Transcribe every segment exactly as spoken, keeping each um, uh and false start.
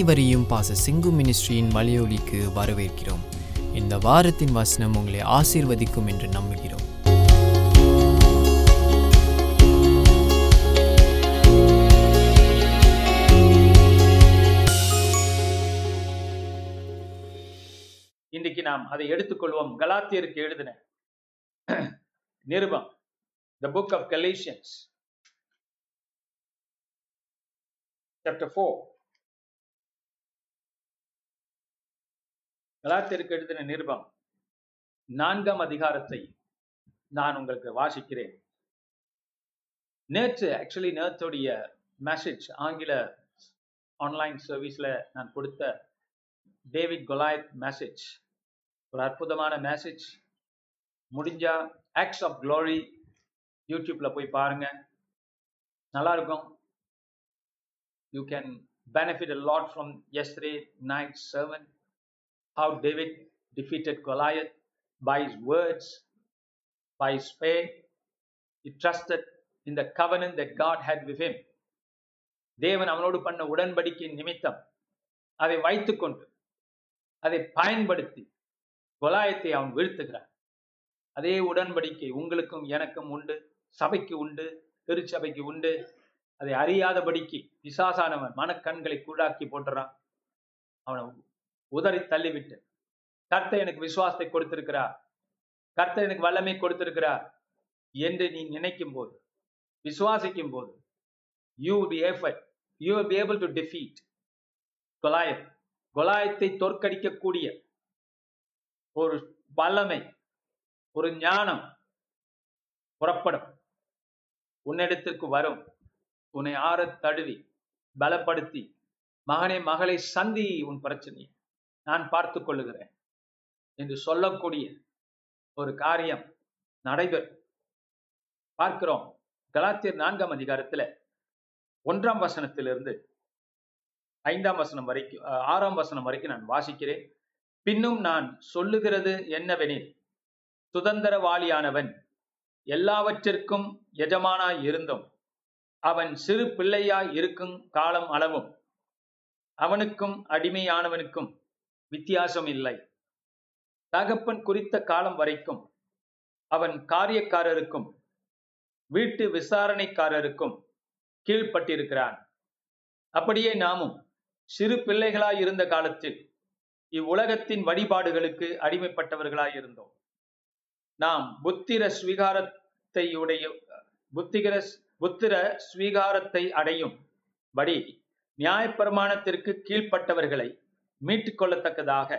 அனைவரையும் பாச சிங்கு மினிஸ்ட்ரியின் மலையொலிக்கு வரவேற்கிறோம். இந்த வாரத்தின் வசனம் உங்களை ஆசீர்வதிக்கும் என்று நம்புகிறோம். இன்றைக்கு நாம் அதை எடுத்துக்கொள்வோம். கலாத்தியருக்கு எழுதின நிருபம், The Book of Galatians, Chapter four. கலாத்தியருக்கு எழுதின நிருபம் நான்காம் அதிகாரத்தை நான் உங்களுக்கு வாசிக்கிறேன். நேற்று ஆக்சுவலி நேற்றுடைய மெசேஜ் ஆங்கில ஆன்லைன் சர்வீஸில் நான் கொடுத்த டேவிட் கொலாயத் மெசேஜ் ஒரு அற்புதமான மெசேஜ். முடிஞ்சா ஆக்ட்ஸ் ஆஃப் க்ளோரி யூடியூப்பில் போய் பாருங்கள், நல்லாயிருக்கும். You can benefit a lot from yesterday night's sermon, how David defeated Goliath by his words, by his faith. He trusted in the covenant that God had with him. தேவன் அவனோடு பண்ண உடன்படிக்கையின் நிமித்தம் அதை வைத்துக்கொண்டு அதை பயன்படுத்தி கொலாயத்தை அவன் வீழ்த்துகிறான். அதே உடன்படிக்கை உங்களுக்கும் எனக்கும் உண்டு, சபைக்கு உண்டு, திருச்சபைக்கு உண்டு. அதை அறியாதபடிக்கு பிசாசானவன் மனக்கண்களை கூடாக்கி போட்டுறான். அவனை உதறி தள்ளிவிட்டு, கர்த்தர் எனக்கு விசுவாசத்தை கொடுத்திருக்கிறார், கர்த்தர் எனக்கு வல்லமை கொடுத்திருக்கிறார் என்று நீ நினைக்கும் போது, விசுவாசிக்கும் போது, you will be able you will be able to defeat Goliath. கொலாயத்தை தோற்கடிக்கக்கூடிய ஒரு வல்லமை, ஒரு ஞானம் புறப்படும், உன்னிடத்திற்கு வரும், உன்னை ஆற தழுவி பலப்படுத்தி, மகனே மகளை சந்தி, உன் பிரச்சனையை நான் பார்த்து கொள்ளுகிறேன் என்று சொல்லக்கூடிய ஒரு காரியம் நடைபெறும். பார்க்கிறோம் கலாத்தியர் நான்காம் அதிகாரத்துல ஒன்றாம் வசனத்திலிருந்து ஐந்தாம் வசனம் வரைக்கும், ஆறாம் வசனம் வரைக்கும் நான் வாசிக்கிறேன். பின்னும் நான் சொல்லுகிறது என்னவெனில், சுதந்திரவாளியானவன் எல்லாவற்றிற்கும் எஜமானாய் இருந்தும் அவன் சிறு பிள்ளையாய் இருக்கும் காலம் அளவும் அவனுக்கும் அடிமையானவனுக்கும் வித்தியாசம் இல்லை. தகப்பன் குறித்த காலம் வரைக்கும் அவன் காரியக்காரருக்கும் வீட்டு விசாரணைக்காரருக்கும் கீழ்பட்டிருக்கிறான். அப்படியே நாமும் சிறு பிள்ளைகளாய் இருந்த காலத்தில் இவ்வுலகத்தின் வழிபாடுகளுக்கு அடிமைப்பட்டவர்களாய் இருந்தோம். நாம் புத்திர ஸ்வீகாரத்தையுடைய புத்திகர புத்திர ஸ்வீகாரத்தை அடையும் படி நியாயப்பிரமாணத்திற்கு கீழ்ப்பட்டவர்களை மீட்டுக் கொள்ளத்தக்கதாக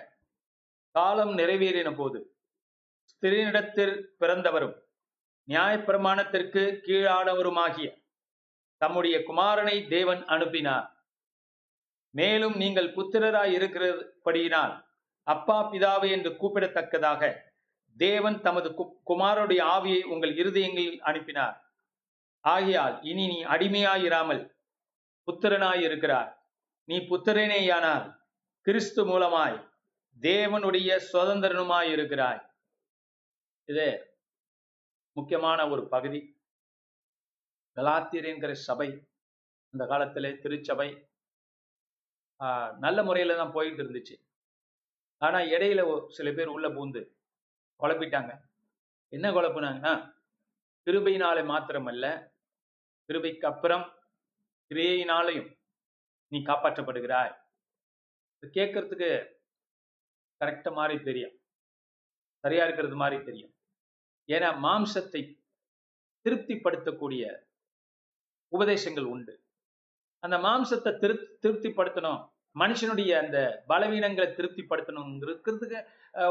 காலம் நிறைவேறின போது ஸ்திரீனிடத்தில் பிறந்தவரும் நியாயப்பிரமாணத்திற்கு கீழானவருமாகிய தம்முடைய குமாரனை தேவன் அனுப்பினார். மேலும் நீங்கள் புத்திரராய் இருக்கிறபடியினால் அப்பா பிதாவை என்று கூப்பிடத்தக்கதாக தேவன் தமது குமாரனுடைய ஆவியை உங்கள் இருதயங்களில் அனுப்பினார். ஆகையால் இனி நீ அடிமையாயிராமல் புத்திரனாயிருக்கிறார். நீ புத்திரனேயானால் கிறிஸ்து மூலமாய் தேவனுடைய சுதந்திரனுமாயிருக்கிறாய். இது முக்கியமான ஒரு பகுதி. கலாத்தியர் என்கிற சபை அந்த காலத்தில் திருச்சபை நல்ல முறையில் தான் போயிட்டு இருந்துச்சு. ஆனால் இடையில சில பேர் உள்ள பூந்து குழப்பிட்டாங்க. என்ன குழப்புனாங்கன்னா, கிருபையினாலே மாத்திரமல்ல, கிருபைக்கு அப்புறம் கிரியையினாலையும் நீ காப்பாற்றப்படுகிறாய். கேட்கறதுக்கு கரெக்டாக மாதிரி தெரியும், சரியா இருக்கிறது மாதிரி தெரியும். ஏன்னா மாம்சத்தை திருப்திப்படுத்தக்கூடிய உபதேசங்கள் உண்டு. அந்த மாம்சத்தை திரு திருப்திப்படுத்தணும், மனுஷனுடைய அந்த பலவீனங்களை திருப்திப்படுத்தணுங்கிறதுக்கு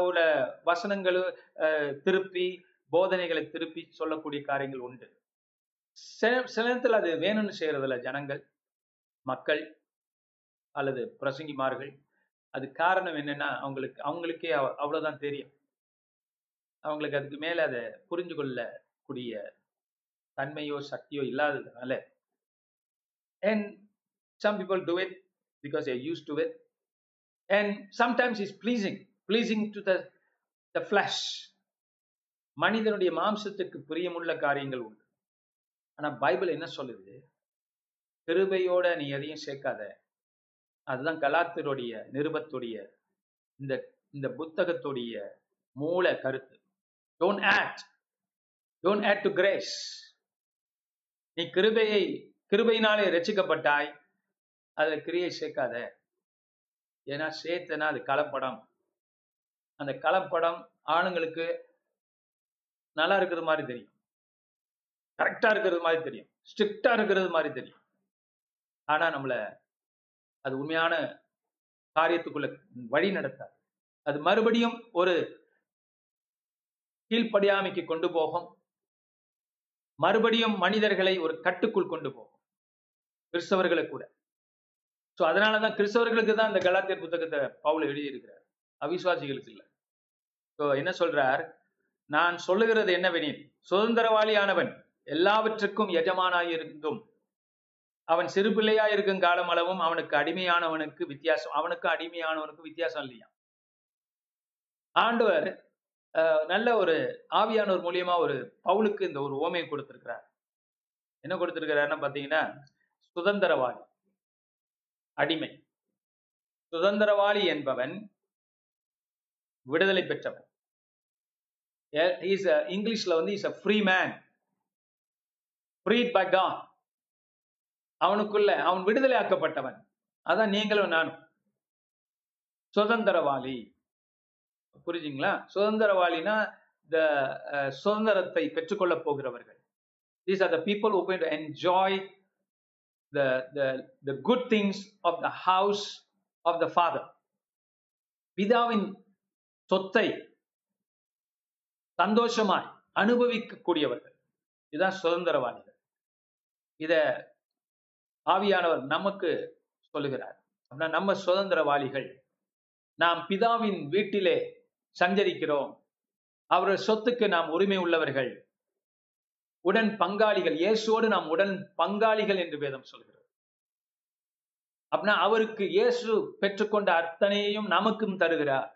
ஒரு வசனங்களும் திருப்பி போதனைகளை திருப்பி சொல்லக்கூடிய காரியங்கள் உண்டு. சில சில நேரத்தில் அது வேணும்னு செய்யறதில்ல ஜனங்கள், மக்கள் அல்லது பிரசங்கிமார்கள். அது காரணம் என்னன்னா, அவங்களுக்கு அவங்களுக்கே அவ்வளோதான் தெரியும். அவங்களுக்கு அதுக்கு மேலே அதை புரிஞ்சு கொள்ளக்கூடிய தன்மையோ சக்தியோ இல்லாததுனால, and some people do it because they are used to it, and sometimes it's pleasing pleasing to the the flesh. மனிதனுடைய மாம்சத்துக்கு பிரியமுள்ள காரியங்கள் உண்டு. ஆனா பைபிள் என்ன சொல்லுது? கிருபையோட நீ எதையும் சேர்க்காத, அதுதான் கலாத்தியருடைய நிருபத்துடைய இந்த இந்த புத்தகத்துடைய மூல கருத்து. Don't add don't add to grace. நீ கிருபையை கிருபையினாலே ரசிக்கப்பட்டாய், அதில் கிரியை சேர்க்காத. ஏன்னா சேர்த்தனா அது கலப்படம். அந்த கலப்படம் ஆணுங்களுக்கு நல்லா இருக்கிறது மாதிரி தெரியும், கரெக்டா இருக்கிறது மாதிரி தெரியும், ஸ்ட்ரிக்டா இருக்கிறது மாதிரி தெரியும். ஆனா நம்மளை அது உண்மையான காரியத்துக்குள்ள வழி நடத்தாது. அது மறுபடியும் ஒரு கீழ்படியாமைக்கு கொண்டு போகும், மறுபடியும் மனிதர்களை ஒரு கட்டுக்குள் கொண்டு போகும், கிறிஸ்தவர்களை கூட. ஸோ அதனாலதான் கிறிஸ்தவர்களுக்கு தான் இந்த கலாத்தியர் புத்தகத்தை பவுல் எழுதியிருக்கிறார், அவிசுவாசிகளுக்கு இல்லை. ஸோ என்ன சொல்றார்? நான் சொல்லுகிறது என்னவெனில், சுதந்திரவாளியானவன் எல்லாவற்றுக்கும் எஜமானாயிருந்தும் அவன் சிறு பிள்ளையாயிருக்கும் காலம் அளவும் அவனுக்கு அடிமையானவனுக்கு வித்தியாசம் அவனுக்கு அடிமையானவனுக்கு வித்தியாசம் இல்லையா. ஆண்டவர் நல்ல ஒரு ஆவியானவர் மூலியமா ஒரு பவுலுக்கு இந்த ஒரு ஓமையை கொடுத்திருக்கிறார். என்ன கொடுத்திருக்கிறாருன்னா பாத்தீங்கன்னா, சுதந்திரவாளி அடிமை, சுதந்திரவாளி என்பவன் விடுதலை பெற்றவன். இங்கிலீஷ்ல வந்து is a free man, freed by God. அவனுக்குள்ள அவன் விடுதலை ஆக்கப்பட்டவன். அதான் நீங்களும் நானும் சுதந்திரவாளி. புரிஞ்சுங்களா? சுதந்திரவாளினா இந்த சுதந்திரத்தை பெற்றுக்கொள்ள போகிறவர்கள். These are the people who are going to enjoy the the the good things of the house of the father. பிதாவின் சொத்தை சந்தோஷமாய் அனுபவிக்க கூடியவர்கள், இதுதான் சுதந்திரவாதிகள். இத ஆவியானவர் நமக்கு சொல்லுகிறார். அப்படின்னா நம்ம சுதந்திரவாளிகள், நாம் பிதாவின் வீட்டிலே சஞ்சரிக்கிறோம், அவருடைய சொத்துக்கு நாம் உரிமை உள்ளவர்கள், உடன் பங்காளிகள். இயேசுவோடு நாம் உடன் பங்காளிகள் என்று வேதம் சொல்கிறது. அப்படின்னா அவருக்கு இயேசு பெற்றுக்கொண்ட அத்தனையையும் நமக்கும் தருகிறார்.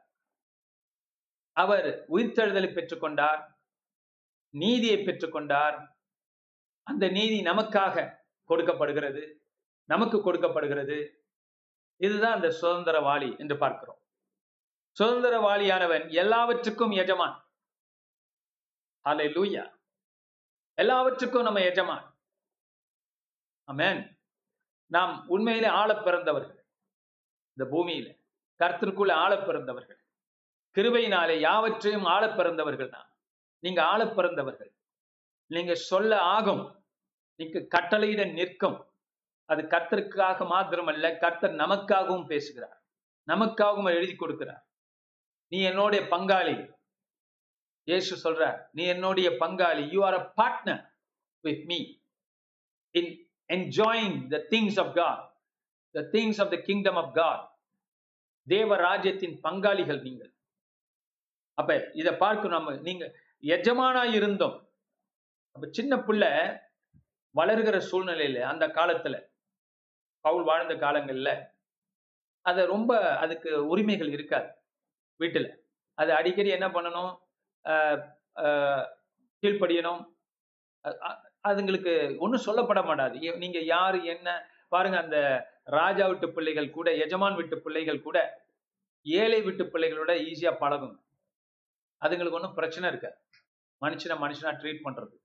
அவர் உயிர்த்தெழுதலை பெற்றுக்கொண்டார், நீதியை பெற்றுக்கொண்டார். அந்த நீதி நமக்காக கொடுக்கப்படுகிறது, நமக்கு கொடுக்கப்படுகிறது. இதுதான் அந்த சுதந்திரவாளி என்று பார்க்கிறோம். சுதந்திரவாளியானவன் எல்லாவற்றுக்கும் எஜமான். அல்லேலூயா! எல்லாவற்றுக்கும் நம்ம எஜமான். ஆமென். நாம் உண்மையிலே ஆள பிறந்தவர்கள், இந்த பூமியில கர்த்தருக்குள்ள ஆள பிறந்தவர்கள், கிருபையினாலே யாவற்றையும் ஆள பிறந்தவர்கள் தான். நீங்க ஆள பிறந்தவர்கள். நீங்க சொல்ல ஆகும், நீங்க கட்டளையிட நிற்கும். அது கர்த்தருக்காக மாத்திரமல்ல, கர்த்தர் நமக்காகவும் பேசுகிறார், நமக்காகவும் எழுதி கொடுக்கிறார். நீ என்னுடைய பங்காளி. இயேசு சொல்றார், நீ என்னுடைய பங்காளி. You are a partner with me in enjoying the things of God, the things of the kingdom of God. தேவ ராஜ்யத்தின் பங்காளிகள் நீங்கள். அப்ப இதை பார்க்கணும் நம்ம. நீங்க எஜமானா இருந்தோம். அப்ப சின்ன பிள்ளை வளர்கிற சூழ்நிலையில, அந்த காலத்துல பவுல் வாழ்ந்த காலங்கள்ல அதை ரொம்ப அதுக்கு உரிமைகள் இருக்காது வீட்டுல. அது அடிக்கடி என்ன பண்ணணும், கீழ்படியணும். அதுங்களுக்கு ஒன்றும் சொல்லப்பட மாட்டாது. நீங்க யாரு என்ன பாருங்க. அந்த ராஜா வீட்டு பிள்ளைகள் கூட, எஜமான் வீட்டு பிள்ளைகள் கூட, ஏழை வீட்டு பிள்ளைகளோட ஈஸியா பழகும். அதுங்களுக்கு ஒன்றும் பிரச்சனை இருக்காது. மனுஷனை மனுஷனா ட்ரீட் பண்றது,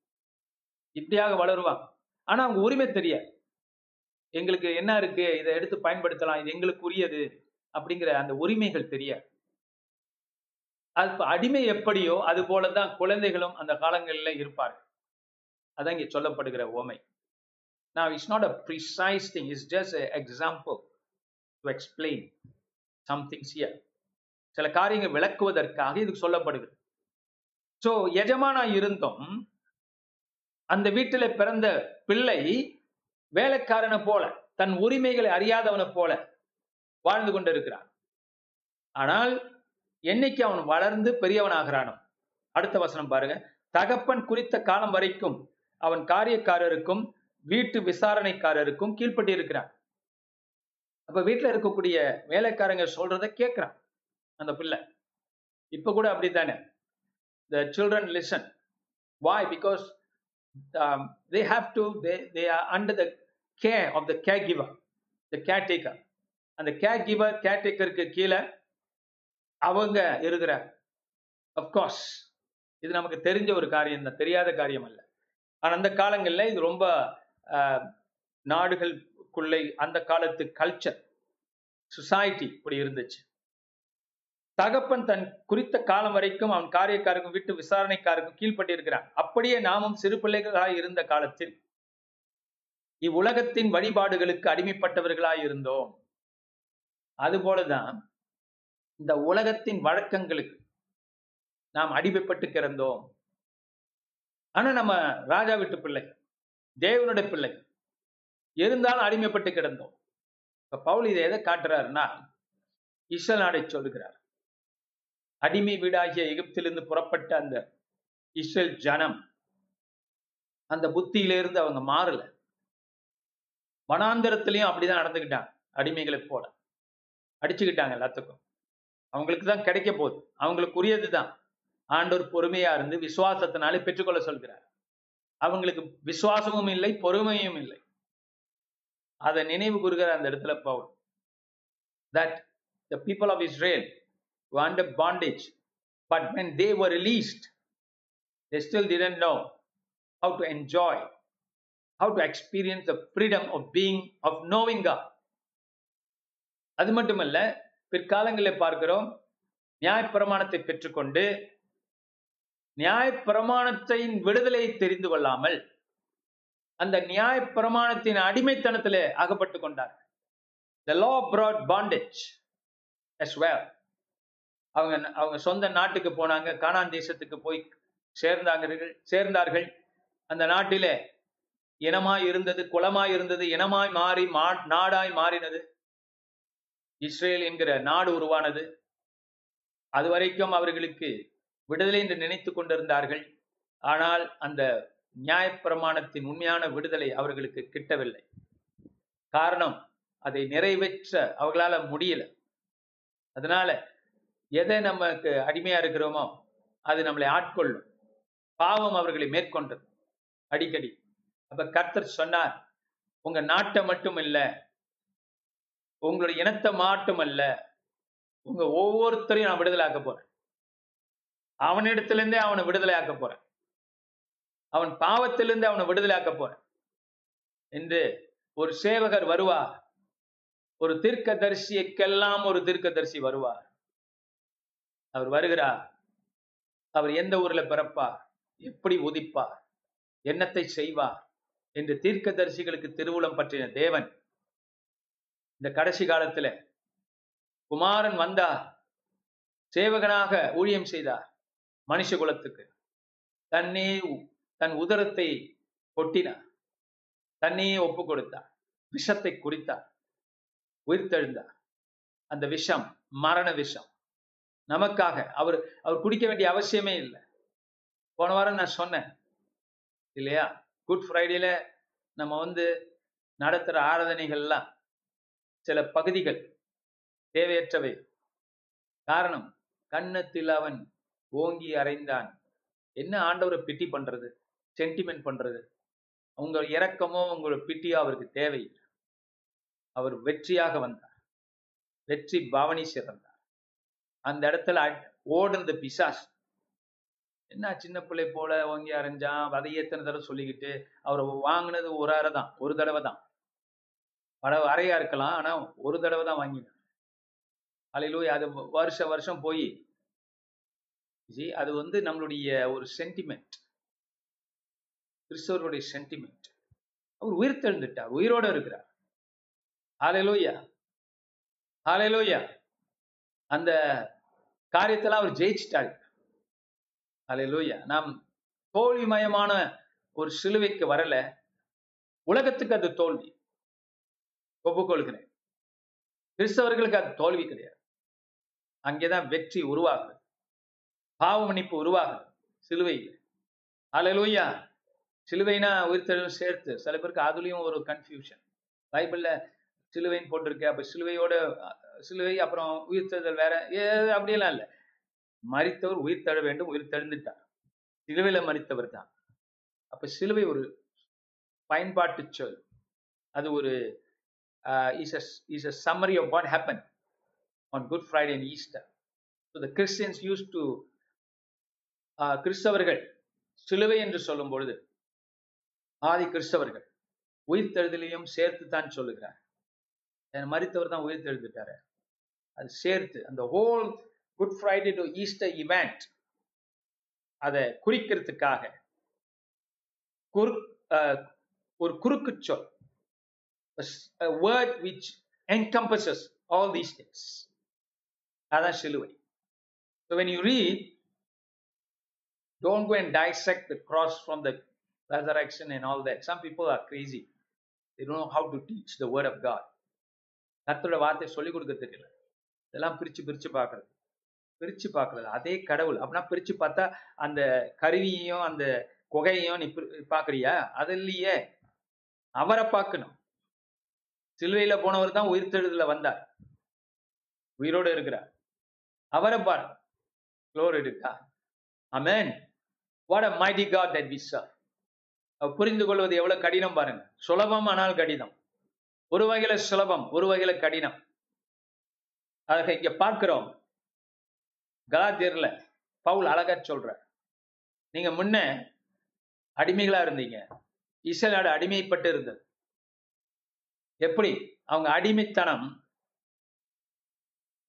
இப்படியாக வளருவாங்க. ஆனா அவங்க உரிமை தெரியாது. எங்களுக்கு என்ன இருக்கு, இதை எடுத்து பயன்படுத்தலாம், இது எங்களுக்கு உரியது அப்படிங்கிற அந்த உரிமைகள் தெரியாது. அது அடிமை எப்படியோ அது போலதான் குழந்தைகளும் அந்த காலங்களில் இருப்பார்கள். அதான் இங்க சொல்லப்படுகிற ஓமை. Now it's not a precise thing, it's just an example to explain some things here. சில காரியங்கள் விளக்குவதற்காக இதுக்கு சொல்லப்படுகிறது. ஸோ எஜமானா இருந்தும் அந்த வீட்டில பிறந்த பிள்ளை வேலைக்காரனை போல, தன் உரிமைகளை அறியாதவனை போல வாழ்ந்து கொண்டிருக்கிறான். ஆனால் என்னைக்கு அவன் வளர்ந்து பெரியவனாகிறானோ, அடுத்த வசனம் பாருங்க, தகப்பன் குறித்த காலம் வரைக்கும் அவன் காரியக்காரருக்கும் வீட்டு விசாரணைக்காரருக்கும் கீழ்பட்டு இருக்கிறான். அப்ப வீட்டுல இருக்கக்கூடிய வேலைக்காரங்க சொல்றத கேட்கிறான் அந்த பிள்ளை. இப்ப கூட அப்படித்தானே. The children listen. Why? Because um, they have to, they they are under the care of the caregiver, the caretaker. அந்த கேர் கிவர் கேர்டேக்கருக்கு கீழே அவங்க இருக்கிற, அப்கோர்ஸ் இது நமக்கு தெரிஞ்ச ஒரு காரியம் தான், தெரியாத காரியம் அல்ல. ஆனால் அந்த காலங்களில் இது ரொம்ப நாடுகளுக்குள்ளே அந்த காலத்து கல்ச்சர் சொசைட்டி இப்படி இருந்துச்சு. தகப்பன் தன் குறித்த காலம் வரைக்கும் அவன் காரியக்காருக்கும் வீட்டு விசாரணைக்காருக்கும் கீழ்பட்டு இருக்கிறான். அப்படியே நாமும் சிறு பிள்ளைகளாய் இருந்த காலத்தில் இவ்வுலகத்தின் வழிபாடுகளுக்கு அடிமைப்பட்டவர்களாய் இருந்தோம். அதுபோலதான் இந்த உலகத்தின் வழக்கங்களுக்கு நாம் அடிமைப்பட்டு கிடந்தோம். ஆனா நம்ம ராஜா வீட்டு பிள்ளை, தேவனுடைய பிள்ளை இருந்தாலும் அடிமைப்பட்டு கிடந்தோம். இப்ப பவுல் இதை எதை காட்டுறாருன்னா, இஸ்ரேல் நாடை சொல்லுகிறார். அடிமை வீடாகிய எகிப்திலிருந்து புறப்பட்ட அந்த இஸ்ரேல் ஜனம் அந்த புத்தியிலிருந்து அவங்க மாறல. வனாந்தரத்திலையும் அப்படிதான் நடந்துக்கிட்டாங்க. அடிமைகளை போல அடிச்சுக்கிட்டாங்க எல்லாத்துக்கும். அவங்களுக்கு தான் கிடைக்க போகுது, அவங்களுக்குரியது தான். ஆண்டவர் பொறுமையா இருந்து விசுவாசத்தினாலே பெற்றுக்கொள்ள சொல்கிறார். அவங்களுக்கு விசுவாசமும் இல்லை, பொறுமையும் இல்லை. அதை நினைவு கூறுகிற அந்த இடத்துல Paul, that the people of Israel were under bondage, but when they were released they still didn't know how to enjoy, how to experience the freedom of being, of knowing God. அது மட்டுமல்ல, பிற்காலங்களில் பார்க்கிறோம், நியாயப்பிரமாணத்தை பெற்றுக்கொண்டு நியாயப்பிரமாணத்தின் விடுதலையை தெரிந்து கொள்ளாமல் அந்த நியாயப்பிரமாணத்தின் அடிமைத்தனத்திலே அகப்பட்டு கொண்டார்கள். The law brought bondage as well. அவங்க அவங்க சொந்த நாட்டுக்கு போனாங்க, கானான் தேசத்துக்கு போய் சேர்ந்தார்கள் சேர்ந்தார்கள் அந்த நாட்டிலே இனமாய் இருந்தது, குலமாய் இருந்தது, இனமாய் மாறி மா நாடாய் மாறினது. இஸ்ரேல் என்கிற நாடு உருவானது. அது வரைக்கும் அவர்களுக்கு விடுதலை என்று நினைத்து கொண்டிருந்தார்கள். ஆனால் அந்த நியாயப்பிரமாணத்தின் உண்மையான விடுதலை அவர்களுக்கு கிட்டவில்லை. காரணம், அதை நிறைவேற்ற அவர்களால முடியல. அதனால எதை நமக்கு அடிமையா இருக்கிறோமோ அது நம்மளை ஆட்கொள்ளும். பாவம் அவர்களை மேற்கொண்டது அடிக்கடி. அப்ப கர்த்தர் சொன்னார், உங்க நாட்டை மட்டும் இல்ல, உங்களுடைய இனத்தை மட்டும் அல்ல, உங்க ஒவ்வொருத்தரையும் நான் விடுதலை ஆக்க போறேன். அவனிடத்திலிருந்தே அவனை விடுதலை ஆக்க போறேன், அவன் பாவத்திலிருந்து அவனை விடுதலை ஆக்க போறேன் என்று ஒரு சேவகர் வருவார். ஒரு தீர்க்கதரிசியைக்கெல்லாம் ஒரு தீர்க்கதரிசி வருவார். அவர் வருகிறார். அவர் எந்த ஊர்ல பிறப்பார், எப்படி உதிப்பார், என்னத்தை செய்வார் என்று தீர்க்கதரிசிகளுக்கு திருவுளம் பற்றின தேவன் இந்த கடைசி காலத்துல குமாரன் வந்தார், சேவகனாக ஊழியம் செய்தார், மனுஷ குலத்துக்கு தன்னே தன் உதரத்தை கொட்டினார், தன்னையே ஒப்பு கொடுத்தார், விஷத்தை குடித்தார், உயிர்த்தெழுந்தார். அந்த விஷம் மரண விஷம் நமக்காக. அவர் அவர் குடிக்க வேண்டிய அவசியமே இல்லை. போன வாரம் நான் சொன்னேன் இல்லையா, குட் ஃப்ரைடேல நம்ம வந்து நடத்துகிற ஆராதனைகள்லாம் சில பகுதிகள் தேவையற்றவை. காரணம், கன்னத்தில் அவன் ஓங்கி அறைந்தான். என்ன ஆண்டவரை பிட்டி பண்றது, சென்டிமெண்ட் பண்றது? உங்கள் இரக்கமோ உங்களோட பிட்டியோ அவருக்கு தேவையில்லை. அவர் வெற்றியாக வந்தார், வெற்றி பாவனை சிறந்தார். அந்த இடத்துல ஓடுறது பிசாஸ். என்ன சின்ன பிள்ளை போல வாங்கி அரைஞ்சான், அதை எத்தனை தடவை சொல்லிக்கிட்டு. அவர் வாங்கினது ஒரு அரை தான், ஒரு தடவை தான், பல அறையா இருக்கலாம், ஆனா ஒரு தடவை தான் வாங்கினான். அலையிலோ அது வருஷ வருஷம் போய் ஜி, அது வந்து நம்மளுடைய ஒரு சென்டிமெண்ட், கிறிஸ்தவருடைய சென்டிமெண்ட். அவர் உயிர் தெழுந்துட்டார், உயிரோட இருக்கிறார். அலையிலோயா, அலையிலோயா. அந்த காரியத்தெல்லாம் அவர் ஜெயிச்சிட்டாரு. அல்லேலூயா. நாம் தோல்விமயமான ஒரு சிலுவைக்கு வரல, உலகத்துக்கு அது தோல்வி, ஒப்புக்கொள்கிறேன். கிறிஸ்தவர்களுக்கு அது தோல்வி கிடையாது. அங்கேதான் வெற்றி உருவாகுது, பாவ மன்னிப்பு உருவாகுது சிலுவையில். அல்லேலூயா. சிலுவைனா உயிர்த்தெழுவும் சேர்த்து. சில பேருக்கு அதுலயும் ஒரு கன்ஃபியூஷன். பைபிள்ல சிலுவைன்னு போட்டிருக்கு, அப்ப சிலுவையோட சிலுவை அப்புறம் உயிர்த்தெழுதல் வேற. ஏ, அப்படியெல்லாம் இல்லை. மரித்தவர் உயிர் தழ வேண்டும், உயிர் தெழுந்துட்டார். சிலுவையில மரித்தவர் தான். அப்ப சிலுவை ஒரு பயன்பாட்டு சொல், அது ஒரு uh, is, a, is a summary of what happened on Good Friday and Easter. So the Christians used to, uh, கிறிஸ்தவர்கள் சிலுவை என்று சொல்லும் பொழுது ஆதி கிறிஸ்தவர்கள் உயிர்த்தெழுதலையும் சேர்த்து தான் சொல்லுகிறார். மரித்தவர் தான் உயிர்த்தெழுந்துட்டாரு, அது சேர்த்து அந்த whole Good Friday to Easter event அதை குறிக்கிறதுக்காக குறு ஒரு குறுக்கு சொல், word which encompasses all these things, அதான் சிலுவை. So when you read, don't go and dissect the cross from the resurrection and all that. Some people are crazy. They don't know how to teach the word of God. கர்த்தரோட வார்த்தை சொல்லிக் கொடுக்க தெரியல, இதெல்லாம் பிரிச்சு பிரிச்சு பார்க்கறது பிரிச்சு பார்க்கறது அதே கடவுள் அப்படின்னா பிரிச்சு பார்த்தா அந்த கருவியையும் அந்த குகையும் நீ பார்க்குறியா? அது இல்லையே, அவரை பார்க்கணும். சிலுவையில போனவர் தான் உயிர்த்தெழுதல வந்தார், உயிரோடு இருக்கிறார், அவரை பாரு. Glory to God. Amen. What a mighty God that we serve. புரிந்து கொள்வது எவ்வளவு கடினம் பாருங்க. சுலபம் ஆனால் கடினம், ஒரு வகையில சுலபம் ஒரு வகையில கடினம். அத இங்க பார்க்கிறோம். கலாத்தியர்ல பவுல் அழகா சொல்ற, நீங்க முன்ன அடிமைகளா இருந்தீங்க, இஸ்ரேல் நாடு அடிமைப்பட்டு இருந்தது. எப்படி அவங்க அடிமைத்தனம்,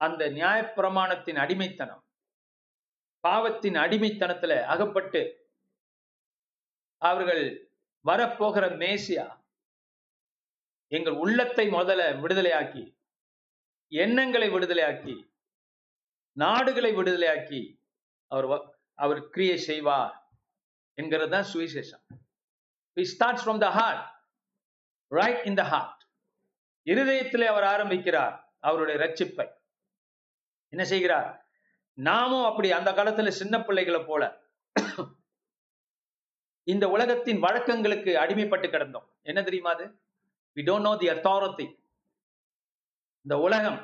அந்த நியாயப்பிரமாணத்தின் அடிமைத்தனம், பாவத்தின் அடிமைத்தனத்துல அகப்பட்டு அவர்கள் வரப்போகிற மேசியா எங்கள் உள்ளத்தை முதல்ல விடுதலையாக்கி, எண்ணங்களை விடுதலையாக்கி, நாடுகளை விடுதலையாக்கி அவர் அவர் கிரியை செய்வார் என்கிறது தான் சுவிசேஷம். He starts from the heart, right in the heart. இருதயத்திலே அவர் ஆரம்பிக்கிறார் அவருடைய ரட்சிப்பை. என்ன செய்கிறார்? நாமும் அப்படி அந்த காலத்துல சின்ன பிள்ளைகளை போல இந்த உலகத்தின் வழக்கங்களுக்கு அடிமைப்பட்டு கிடந்தோம். என்ன தெரியுமா அது? We don't know the authority. இந்த உலகம்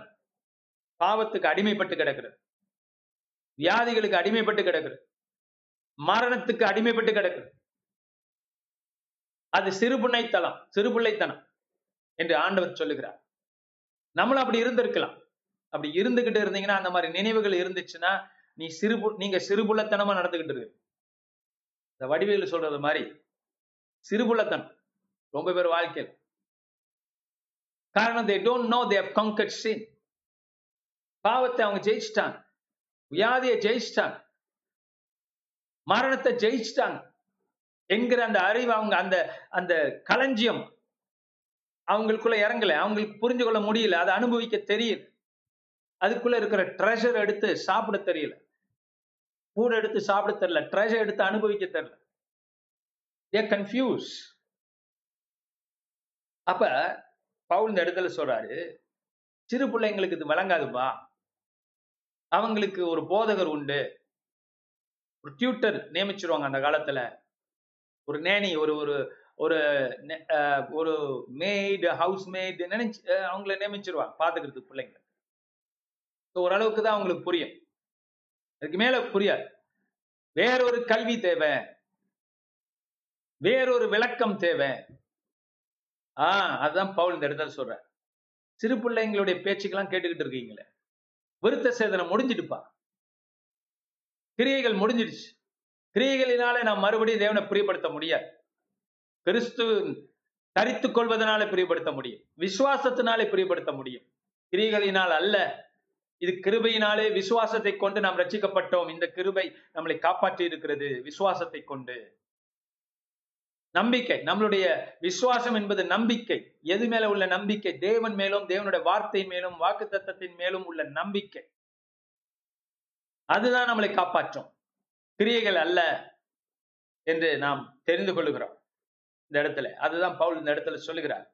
பாவத்துக்கு அடிமைப்பட்டு கிடக்கிறது, வியாதிகளுக்கு அடிமைப்பட்டு கிடக்கிறது, மரணத்துக்கு அடிமைப்பட்டு கிடக்கிறது. அது சிறுபுண்ணைத்தனம், சிறுபிள்ளைத்தனம் என்று ஆண்டவர் சொல்லுகிறார். நம்மளும் அப்படி இருந்திருக்கலாம். அப்படி இருந்துகிட்டு இருந்தீங்கன்னா, அந்த மாதிரி நினைவுகள் இருந்துச்சுன்னா, நீ சிறுபு நீங்க சிறுபுள்ளத்தனமா நடந்துகிட்டு இருக்கு. இந்த வடிவேலு சொல்றது மாதிரி சிறுபுள்ளத்தனம் ரொம்ப பேர் வாழ்க்கையில். காரணம், they don't know they have conquered sin. பாவத்தை அவங்க ஜெயிச்சிட்டாங்க, வியாதியை ஜெயிச்சிட்டாங்க, மரணத்தை ஜெயிச்சிட்டாங்க என்கிற அந்த அறிவு, அவங்க அந்த அந்த களஞ்சியம் அவங்களுக்குள்ள இறங்கல, அவங்களுக்கு புரிஞ்சு கொள்ள முடியல, அதை அனுபவிக்க தெரியல, அதுக்குள்ள இருக்கிற ட்ரெஷர் எடுத்து சாப்பிட தெரியல, கூட எடுத்து சாப்பிட தெரியல, ட்ரெஷர் எடுத்து அனுபவிக்க தெரியல. They are confused. அப்ப பவுல் இந்த இடத்துல சொல்றாரு, சிறு பிள்ளைங்களுக்கு இது வழங்காதுப்பா, அவங்களுக்கு ஒரு போதகர் உண்டு, ஒரு டியூட்டர் நியமிச்சிருவாங்க அந்த காலத்துல, ஒரு நேனி, ஒரு ஒரு ஒரு மேய்டு, ஹவுஸ் மேய்டு நினைச்சு அவங்கள நியமிச்சிருவாங்க பாத்துக்கிறதுக்கு பிள்ளைங்க. ஓரளவுக்கு தான் அவங்களுக்கு புரியும், அதுக்கு மேல புரியாது. வேறொரு கல்வி தேவை, வேறொரு விளக்கம் தேவை. ஆஹ் அதுதான் பவுல் இந்த இடத்துல சொல்ற, சிறு பிள்ளைங்களுடைய பேச்சுக்கெல்லாம் கேட்டுக்கிட்டு இருக்கீங்களே, விருத்த சேதனை முடிஞ்சிடுப்பா, கிரியைகள் முடிஞ்சிடுச்சு, கிரியைகளினால நாம் மறுபடியும் தேவனை பிரியப்படுத்த முடியாது, கிறிஸ்து தரித்து கொள்வதனால பிரியப்படுத்த முடியும், விசுவாசத்தினாலே பிரியப்படுத்த முடியும், கிரியைகளினால் அல்ல. இது கிருபையினாலே விசுவாசத்தை கொண்டு நாம் ரட்சிக்கப்பட்டோம், இந்த கிருபை நம்மளை காப்பாற்றி இருக்கிறது. விசுவாசத்தை கொண்டு, நம்பிக்கை, நம்மளுடைய விசுவாசம் என்பது நம்பிக்கை. எது மேல உள்ள நம்பிக்கை? தேவன் மேலும், தேவனுடைய வார்த்தை மேலும், வாக்குத்தத்தத்தின் மேலும் உள்ள நம்பிக்கை. அதுதான் நம்மளை காப்பாற்றும், கிரியைகள் அல்ல என்று நாம் தெரிந்து கொள்ளுகிறோம் இந்த இடத்துல. அதுதான் பவுல் இந்த இடத்துல சொல்லுகிறார்.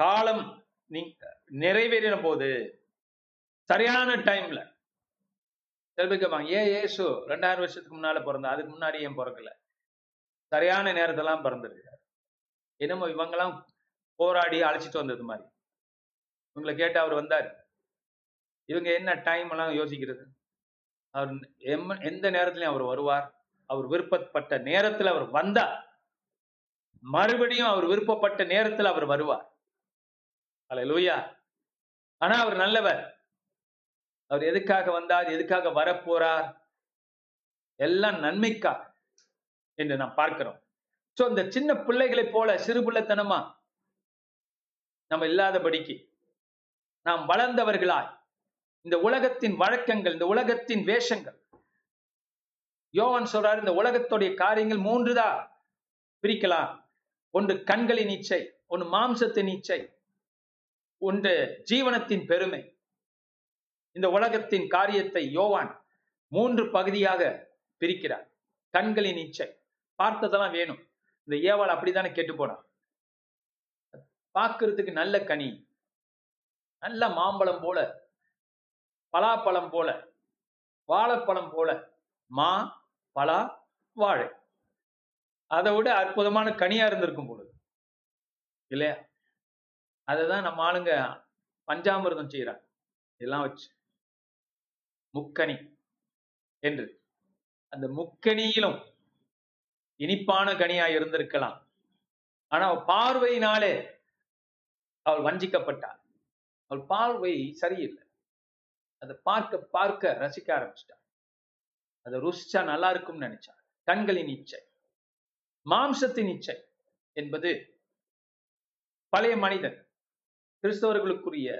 காலம் நீ நிறைவேறின போது, சரியான டைம்ல கேட்பாங்க, ஏன் ஏசு ரெண்டாயிரம் வருஷத்துக்கு முன்னால பிறந்தா, அதுக்கு முன்னாடி ஏன் பிறக்கல? சரியான நேரத்தெல்லாம் பிறந்திருக்காரு. என்னமோ இவங்கெல்லாம் போராடி அழைச்சிட்டு வந்தது மாதிரி இவங்களை கேட்டு அவர் வந்தார். இவங்க என்ன டைம் எல்லாம் யோசிக்கிறது? அவர் எம் எந்த நேரத்துலையும் அவர் வருவார். அவர் விருப்பப்பட்ட நேரத்துல அவர் வந்தார், மறுபடியும் அவர் விருப்பப்பட்ட நேரத்துல அவர் வருவார். அல்லேலூயா. ஆனா அவர் நல்லவர். அவர் எதுக்காக வந்தார், எதுக்காக வரப்போறார், எல்லாம் நன்மைக்கா என்று நாம் பார்க்கிறோம். சோ இந்த சின்ன பிள்ளைகளை போல சிறு பிள்ளைத்தனமா நம்ம இல்லாதபடிக்கு நாம் வளர்ந்தவர்களாய் இந்த உலகத்தின் வழக்கங்கள், இந்த உலகத்தின் வேஷங்கள், யோவான் சொல்றார் இந்த உலகத்துடைய காரியங்கள் மூன்றுதான் பிரிக்கலாம். ஒன்று கண்களின் இச்சை, ஒன்று மாம்சத்தின் இச்சை, ஒன்று ஜீவனத்தின் பெருமை. இந்த உலகத்தின் காரியத்தை யோவான் மூன்று பகுதியாக பிரிக்கிறார். கண்களின் இச்சை, பார்த்ததெல்லாம் வேணும். இந்த ஏவாள் அப்படித்தானே கேட்டு போனான். பார்க்கறதுக்கு நல்ல கனி, நல்ல மாம்பழம் போல, பலாப்பழம் போல, வாழைப்பழம் போல, மா பலா வாழை, அதை விட அற்புதமான கனியா இருந்திருக்கும் பொழுது இல்லையா? அததான் நம்ம ஆளுங்க பஞ்சாமிர்தம் செய்யறாங்க, இதெல்லாம் வச்சு முக்கணி என்று. அந்த முக்கணியிலும் இனிப்பான கனியா இருந்திருக்கலாம். ஆனா அவள் பார்வையினாலே அவள் வஞ்சிக்கப்பட்டாள். அவள் பார்வை சரியில்லை. அதை பார்க்க பார்க்க ரசிக்க ஆரம்பிச்சிட்டாள். அதை ருசிச்சா நல்லா இருக்கும்னு நினைச்சாள். கண்களின் இச்சை, மாம்சத்தின் இச்சை என்பது பழைய மனிதன், கிறிஸ்தவர்களுக்குரிய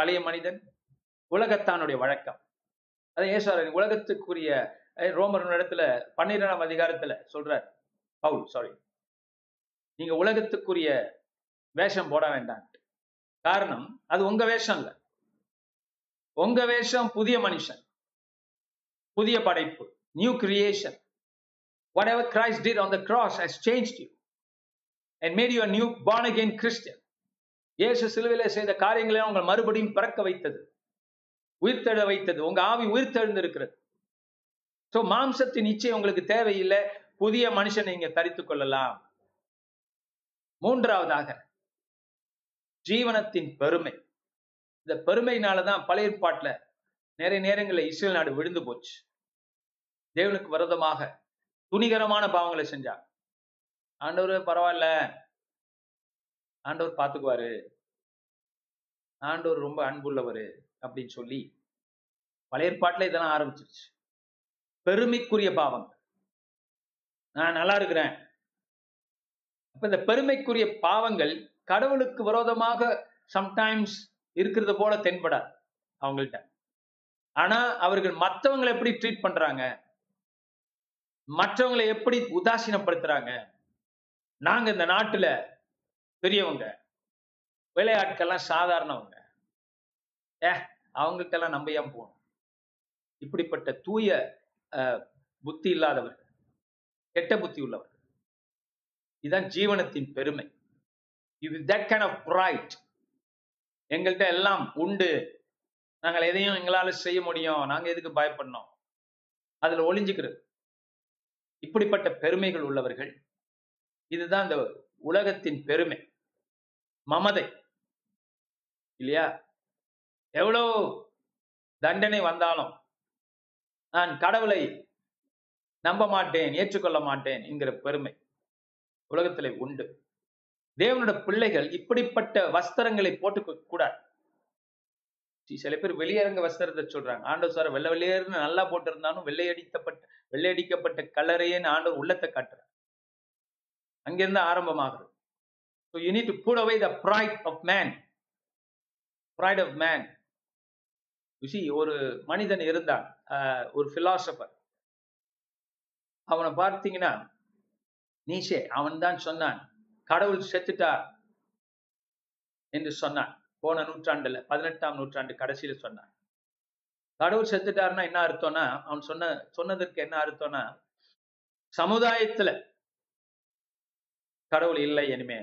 பழைய மனிதன், உலகத்தானுடைய வழக்கம். அதை ஏசுவார் உலகத்துக்குரிய ரோமர் இடத்துல பன்னிரெண்டாம் அதிகாரத்துல சொல்றார் பவுல். சாரி, நீங்க உலகத்துக்குரிய வேஷம் போட வேண்டாம். காரணம், அது உங்க வேஷம் இல்ல. உங்க வேஷம் புதிய மனுஷன், புதிய படைப்பு, new creation. Whatever Christ did on the cross has changed you and made you a new born again Christian. இயேசு சிலுவையிலே செய்த காரியங்களை உங்கள் மறுபடியும் பிறக்க வைத்தது, உயிர்த்தெழ வைத்தது. உங்க ஆவி உயிர்த்தெழுந்திருக்கிறது. சோ மாம்சத்தின் இச்சை உங்களுக்கு தேவையில்லை. புதிய மனுஷனை நீங்க தரித்துக் கொள்ளலாம். மூன்றாவதாக ஜீவனத்தின் பெருமை. இந்த பெருமையினாலதான் பழைய ஏற்பாட்டுல நிறைய நேரங்களில் இஸ்ரேல் நாடு விழுந்து போச்சு. தேவனுக்கு விரோதமாக துணிகரமான பாவங்களை செஞ்சாங்க. ஆண்டவர் பரவாயில்ல, ஆண்டவர் பார்த்துக்குவாரு, ஆண்டவர் ரொம்ப அன்புள்ளவர் அப்படின்னு சொல்லி பழைய ஏற்பாட்டுல இதெல்லாம் ஆரம்பிச்சிருச்சு. பெருமைக்குரிய பாவங்கள், நான் நல்லா இருக்கிறேன். அப்ப இந்த பெருமைக்குரிய பாவங்கள் கடவுளுக்கு விரோதமாக சம்டைம்ஸ் இருக்கிறது போல தென்படாது அவங்கள்ட்ட. ஆனா அவர்கள் மற்றவங்களை எப்படி ட்ரீட் பண்றாங்க, மற்றவங்களை எப்படி உதாசீனப்படுத்துறாங்க. நாங்க இந்த நாட்டுல பெரியவங்க, விளையாட்கள்லாம் சாதாரணவங்க, ஏ அவங்களுக்கெல்லாம் நம்ம ஏன் போகணும். இப்படிப்பட்ட தூய புத்தி இல்லாதவர்கள், கெட்ட புத்தி உள்ளவர்கள். இதுதான் ஜீவனத்தின் பெருமை. இது தட் கைண்ட் ஆஃப் பிரைட். எங்கள்கிட்ட எல்லாம் உண்டு, நாங்கள் எதையும் எங்களால செய்ய முடியும், நாங்க எதுக்கு பயப்படணும், அதுல ஒளிஞ்சுக்கிறது. இப்படிப்பட்ட பெருமைகள் உள்ளவர்கள். இதுதான் இந்த உலகத்தின் பெருமை, மமதை இல்லையா? எவ்வளோ தண்டனை வந்தாலும் நான் கடவுளை நம்ப மாட்டேன், ஏற்றுக்கொள்ள மாட்டேன் என்கிற பெருமை உலகத்திலே உண்டு. தேவனுடைய பிள்ளைகள் இப்படிப்பட்ட வஸ்திரங்களை போட்டு கூடாது. சில பேர் வெளியரங்க வஸ்திரத்தை சொல்றாங்க. ஆண்டவர் சார் வெள்ளை வெளியேறுன்னு நல்லா போட்டிருந்தாலும் வெள்ளையடிக்கப்பட்ட வெள்ளையடிக்கப்பட்ட கலரையேன்னு ஆண்டவர் உள்ளத்தை காட்டுறார். அங்கிருந்து ஆரம்பமாகிறது. So you need to put away the pride of man. Pride of man. You see, ஒரு மனிதன் இருந்தான், ஒரு பிலாசபர். அவனை பார்த்தீங்கன்னா நீச்சே அவன் தான் சொன்னான் கடவுள் செத்துட்டார் என்று சொன்னான். போன நூற்றாண்டுல, பதினெட்டாம் நூற்றாண்டு கடைசியில சொன்னான் கடவுள் செத்துட்டாருன்னா என்ன அர்த்தம்னா, அவன் சொன்ன சொன்னதற்கு என்ன அர்த்தம்னா, சமுதாயத்துல கடவுள் இல்லை இனிமே.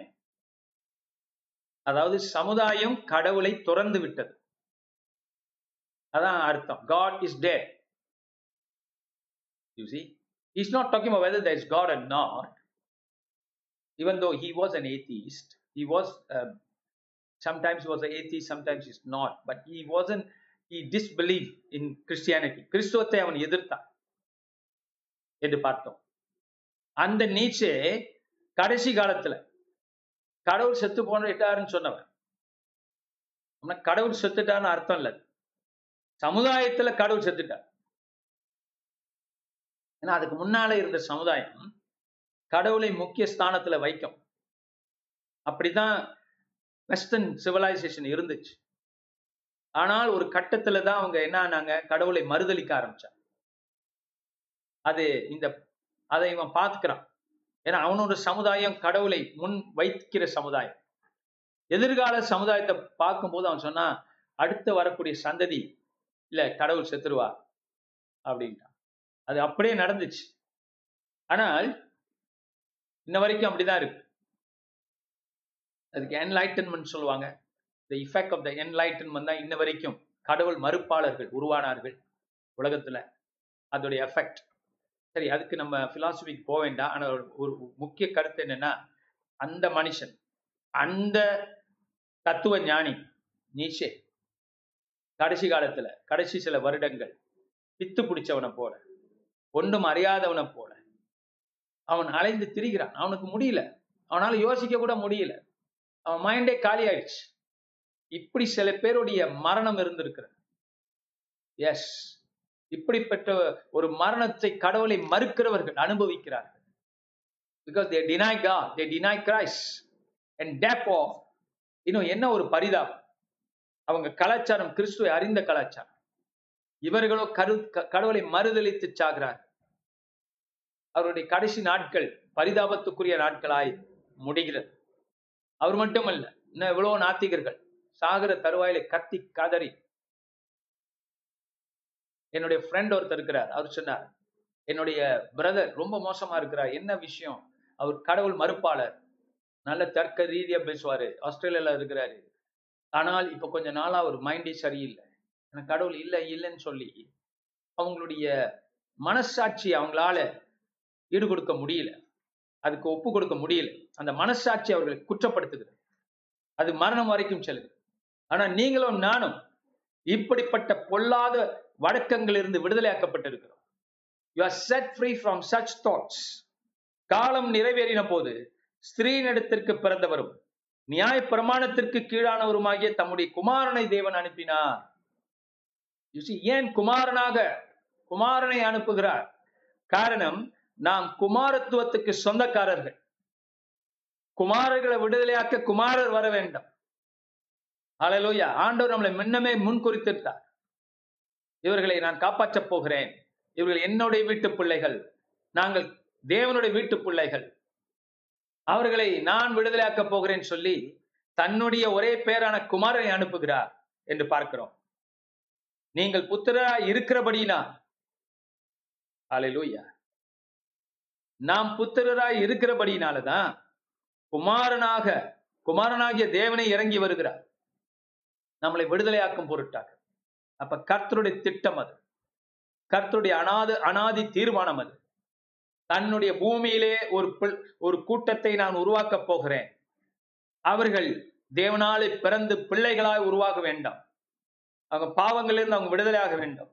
அதாவது சமுதாயம் கடவுளை துறந்து விட்டது, அதான் அர்த்தம். God is dead. You see, he is not talking about whether there is God or not. Even though he was an atheist, he was uh, sometimes he was an atheist, sometimes he's not, but he wasn't, he disbelieved in Christianity. கிறிஸ்துவத்தை அவன் எதிர்த்தான் என்று பார்த்தோம். அந்த நீச்சே கடைசி காலத்துல கடவுள் செத்து போன இட்டாருன்னு சொன்னவன் ஆனா கடவுள் செத்துட்டான்னு அர்த்தம் இல்லை, சமுதாயத்துல கடவுள் செத்துட்டார். ஏன்னா அதுக்கு முன்னால இருந்த சமுதாயம் கடவுளை முக்கிய ஸ்தானத்துல வைக்கும். அப்படிதான் வெஸ்டர்ன் சிவிலைசேஷன் இருந்துச்சு. ஆனால் ஒரு கட்டத்துல தான் அவங்க என்ன ஆனாங்க, கடவுளை மறுதலிக்க ஆரம்பிச்சாங்க. அது இந்த அதை இவன் பார்த்துக்கிறான். ஏன்னா அவனோட சமுதாயம் கடவுளை முன் வைக்கிற சமுதாயம். எதிர்கால சமுதாயத்தை பார்க்கும்போது அவன் சொன்னா, அடுத்து வரக்கூடிய சந்ததி இல்ல கடவுள் செத்துருவா அப்படின்ட்டான். அது அப்படியே நடந்துச்சு. ஆனால் இன்ன வரைக்கும் அப்படிதான் இருக்கு. அதுக்கு என்லைட்டன்மென்ட் சொல்லுவாங்க. தி இஃபெக்ட் ஆஃப் த என்லைட்டன்மென்ட் தான் இன்ன வரைக்கும் கடவுள் மறுப்பாளர்கள் உருவானார்கள் உலகத்துல, அதோடைய எஃபெக்ட். சரி, அதுக்கு நம்ம பிலாசபிக்கு போக வேண்டாம். ஆனா ஒரு முக்கிய கருத்து என்னன்னா, அந்த மனுஷன், அந்த தத்துவ ஞானி நீட்சே கடைசி காலத்துல கடைசி சில வருடங்கள் பித்து பிடிச்சவனை போல, ஒன்றும் அறியாதவனை போல அவன் அலைந்து திரிகிறான். அவனுக்கு முடியல, அவனால யோசிக்க கூட முடியல, அவன் மைண்டே காலி ஆயிடுச்சு. இப்படி சில பேருடைய மரணம் இருந்திருக்கிறது. எஸ், இப்படிப்பட்ட ஒரு மரணத்தை கடவுளை மறுக்கிறவர்கள் அனுபவிக்கிறார்கள். Because they deny God, they deny Christ. And therefore, இன்னும் என்ன ஒரு பரிதாபம், அவங்க கலாச்சாரம் கிறிஸ்துவை அறிந்த கலாச்சாரம். இவர்களோ கரு கடவுளை மறுதலித்து சாகிறார்கள். அவருடைய கடைசி நாட்கள் பரிதாபத்துக்குரிய நாட்களாய் முடிகிறது. அவர் மட்டுமல்ல, இன்னும் எவ்வளோ நாத்திகர்கள் சாகர தருவாயில கத்தி கதறி. என்னுடைய ஃப்ரெண்ட் ஒருத்தர் இருக்கிறார், அவர் சொன்னார், என்னுடைய பிரதர் ரொம்ப மோசமா இருக்கிறார். என்ன விஷயம்? அவர் கடவுள் மறுப்பாளர், நல்ல தர்க்க ரீதியா பேசுவாரு, ஆஸ்திரேலியால இருக்கிறாரு. ஆனால் இப்ப கொஞ்ச நாளா அவர் மைண்டே சரியில்லை. ஏன்னா கடவுள் இல்லை இல்லைன்னு சொல்லி அவங்களுடைய மனசாட்சி அவங்களால ஈடு கொடுக்க முடியல, அதுக்கு ஒப்பு கொடுக்க முடியல. அந்த மனசாட்சி அவர்களை குற்றப்படுத்துகிறது. அது மரணம் வரைக்கும் செல்லுது. ஆனா நீங்களும் நானும் இப்படிப்பட்ட பொல்லாத வழக்கங்களிலிருந்து விடுதலையாக்கப்பட்டிருக்கிறோம். You are set free from such thoughts. காலம் நிறைவேறின போது ஸ்திரீனிடத்திற்கு பிறந்தவரும் நியாய பிரமாணத்திற்கு கீழானவருமாகிய தம்முடைய குமாரனை தேவன் அனுப்பினார். You see, ஏன் குமாரனாக குமாரனை அனுப்புகிறார்? காரணம், நாம் குமாரத்துவத்துக்கு சொந்தக்காரர்கள். குமாரர்களை விடுதலையாக்க குமாரர் வர வேண்டும். அல்லேலூயா! ஆண்டவர் நம்மளை முன்னமே முன்குறித்திருந்தார். இவர்களை நான் காப்பாற்றப் போகிறேன், இவர்கள் என்னுடைய வீட்டு பிள்ளைகள், நாங்கள் தேவனுடைய வீட்டு பிள்ளைகள், அவர்களை நான் விடுதலையாக்கப் போகிறேன் சொல்லி தன்னுடைய ஒரே பேரான குமாரனை அனுப்புகிறார் என்று பார்க்கிறோம். நீங்கள் புத்திரராய் இருக்கிறபடினா, அல்லேலூயா, நாம் புத்திரராய் இருக்கிறபடினாலதான் குமாரனாக குமாரனாகிய தேவனை இறங்கி வருகிறார், நம்மளை விடுதலையாக்கும் பொருட்டாக. அப்ப கர்த்தருடைய திட்டம் அது, கர்த்தருடைய அனாது அனாதி தீர்மானம் அது. தன்னுடைய பூமியிலே ஒரு ஒரு கூட்டத்தை நான் உருவாக்க போகிறேன், அவர்கள் தேவனாலே பிறந்து பிள்ளைகளாய் உருவாக வேண்டும், அவங்க பாவங்களிலிருந்து அவங்க விடுதலையாக வேண்டும்.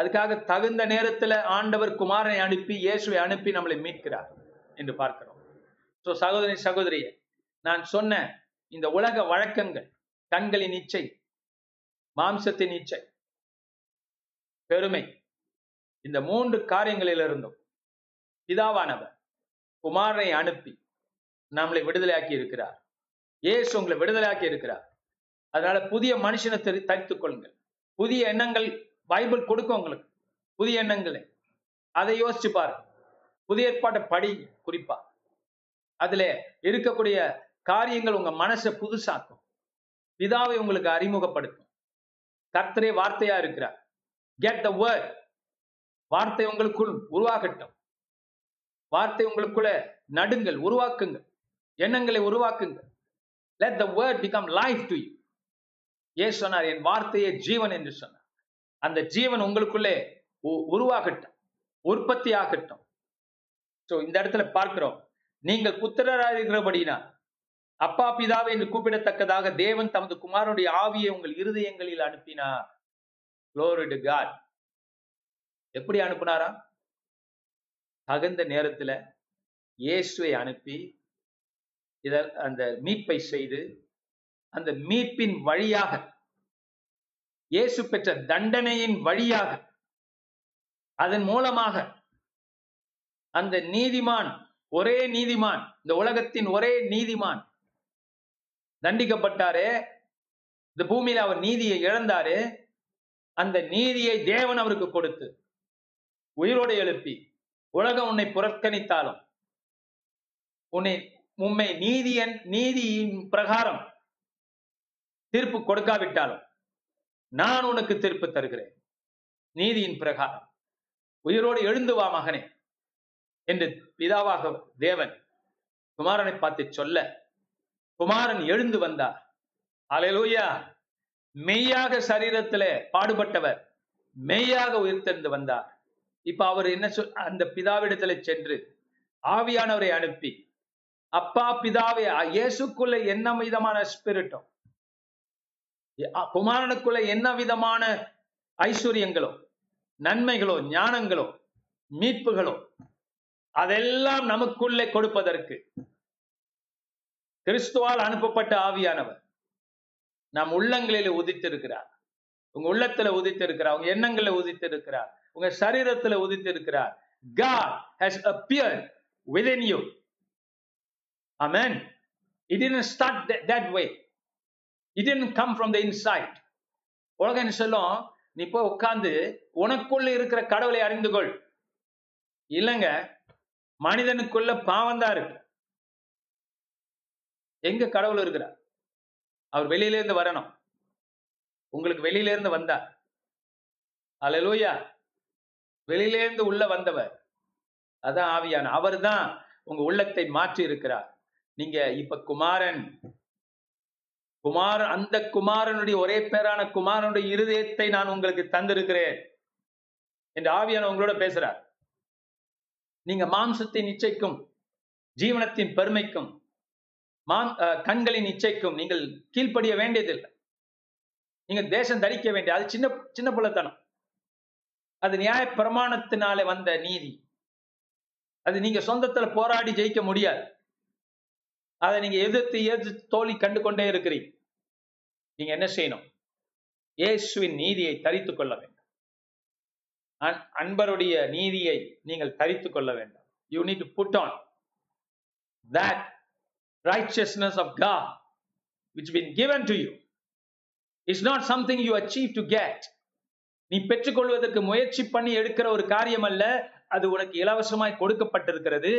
அதுக்காக தகுந்த நேரத்துல ஆண்டவர் குமாரனை அனுப்பி, இயேசுவை அனுப்பி நம்மளை மீட்கிறார் என்று பார்க்கிறோம். சோ சகோதரி சகோதரிய, நான் சொன்ன இந்த உலக வழக்கங்கள், கண்களின் இச்சை, மாம்சத்தின் இச்சை, பெருமை, இந்த மூன்று காரியங்களிலிருந்தும் பிதாவானவர் குமாரனை அனுப்பி நம்மளை விடுதலையாக்கி இருக்கிறார். இயேசு உங்களை விடுதலையாக்கி இருக்கிறார். அதனால புதிய மனுஷனை தெரி தரித்துக் கொள்ளுங்கள். புதிய எண்ணங்கள் பைபிள் கொடுக்கும் உங்களுக்கு, புதிய எண்ணங்களை அதை யோசிச்சு பாருங்க. புதிய ஏற்பாட்டை படிங்க. குறிப்பா அதுல இருக்கக்கூடிய காரியங்கள் உங்க மனசை புதுசாக்கும், பிதாவை உங்களுக்கு அறிமுகப்படுத்தும். கர்த்தரே வார்த்தையா இருக்கிறார். Get the word. வார்த்தை உங்களுக்குள் உருவாகட்டும். வார்த்தை உங்களுக்குள்ள நடுங்கள், உருவாக்குங்கள், எண்ணங்களை உருவாக்குங்கள். Let the word become life to you. இயேசு சொன்னார், என் வார்த்தையே ஜீவன் என்று சொன்னார். அந்த ஜீவன் உங்களுக்குள்ளே உருவாகட்டும், உற்பத்தி ஆகட்டும். ஸோ இந்த இடத்துல பார்க்கிறோம், நீங்கள் புத்திரராக இருக்கிறபடினா அப்பா பிதாவை என்று கூப்பிடத்தக்கதாக தேவன் தமது குமாரனுடைய ஆவியை உங்கள் இருதயங்களில் அனுப்பினார். Glory to God. எப்படி அனுப்பினாரா? தகுந்த நேரத்துல இயேசுவை அனுப்பி இத அந்த மீட்பை செய்து, அந்த மீட்பின் வழியாக இயேசு பெற்ற தண்டனையின் வழியாக, அதன் மூலமாக அந்த நீதிமான், ஒரே நீதிமான், இந்த உலகத்தின் ஒரே நீதிமான் தண்டிக்கப்பட்டாரு. இந்த பூமியில அவர் நீதியை இழந்தாரு. அந்த நீதியை தேவன் அவருக்கு கொடுத்து உயிரோடு எழுப்பி, உலகம் உன்னை புறக்கணித்தாலும் உன்னை உண்மை நீதியன் நீதியின் பிரகாரம் தீர்ப்பு கொடுக்காவிட்டாலும் நான் உனக்கு தீர்ப்பு தருகிறேன், நீதியின் பிரகாரம், உயிரோடு எழுந்து வா மகனே என்று பிதாவாக தேவன் குமாரனை பார்த்து சொல்ல குமாரன் எழுந்து வந்தார். அல்லேலூயா! மெய்யாக சரீரத்துல பாடுபட்டவர் மெய்யாக உயிர்த்தெழுந்து வந்தார். இப்ப அவர் என்ன சொல், அந்த பிதாவிடத்துல சென்று ஆவியானவரை அனுப்பி, அப்பா பிதாவே, இயேசுக்குள்ள என்ன விதமான ஸ்பிரிட்டோ, குமாரனுக்குள்ள என்ன விதமான ஐஸ்வர்யங்களோ, நன்மைகளோ, ஞானங்களோ, மீட்புகளோ, அதெல்லாம் நமக்குள்ளே கொடுப்பதற்கு கிறிஸ்துவால் அனுப்பப்பட்ட ஆவியானவர் நம் உள்ளங்களில் உதித்திருக்கிறார், உங்க உள்ளத்துல உதித்திருக்கிறார், உங்க எண்ணங்களில் உதித்திருக்கிறார், உங்க சரீரத்துல உதித்திருக்கிறார். God has appeared within you. Amen. It didn't start that, that way. It didn't come from the inside. உலகம் சொல்லும், நீ போய் உட்கார்ந்து உனக்குள்ள இருக்கிற கடவுளை அறிந்து கொள். இல்லைங்க, மனிதனுக்குள்ள பாவம் தான் இருக்கு. எங்க கடவுள் இருக்கிறார்? அவர் வெளியில இருந்து வரணும். உங்களுக்கு வெளியில இருந்து வந்தார். அல்லேலூயா! வெளியிலேருந்து உள்ள வந்தவர் அதான் ஆவியான. அவர் தான் உங்க உள்ளத்தை மாற்றி இருக்கிறார். நீங்க இப்ப குமாரன், குமார், அந்த குமாரனுடைய ஒரே பேரான குமாரனுடைய இருதயத்தை நான் உங்களுக்கு தந்திருக்கிறேன் என்று ஆவியான உங்களோட பேசுறார். நீங்க மாம்சத்தின் இச்சைக்கும் ஜீவனத்தின் பெருமைக்கும் மாம் கண்களின் இச்சைக்கும் நீங்கள் கீழ்ப்படிய வேண்டியதில்லை. நீங்க தேசம் தரிக்க வேண்டிய, அது சின்ன சின்ன புள்ளத்தனம், அது நியாய பிரமாணத்தினாலே வந்த நீதி, அது நீங்க சொந்தத்துல போராடி ஜெயிக்க முடியாது. அதை நீங்க எதிர்த்து எதிர்த்து தோல்வி கண்டு கொண்டே இருக்கிறீங்க. நீங்க என்ன செய்யணும்? இயேசுவின் நீதியை தரித்து கொள்ள வேண்டும். அன் அன்பருடைய நீதியை நீங்கள் தரித்து கொள்ள வேண்டும். You need to put on that righteousness of God which been given to you. It's not something you achieve to get. நீ பெற்றுக்கொள்வதற்கு முயற்சி பண்ணி எடுக்கிற ஒரு காரியம் அல்ல, அது உனக்கு இலவசமாய் கொடுக்கப்பட்டிருக்கிறது.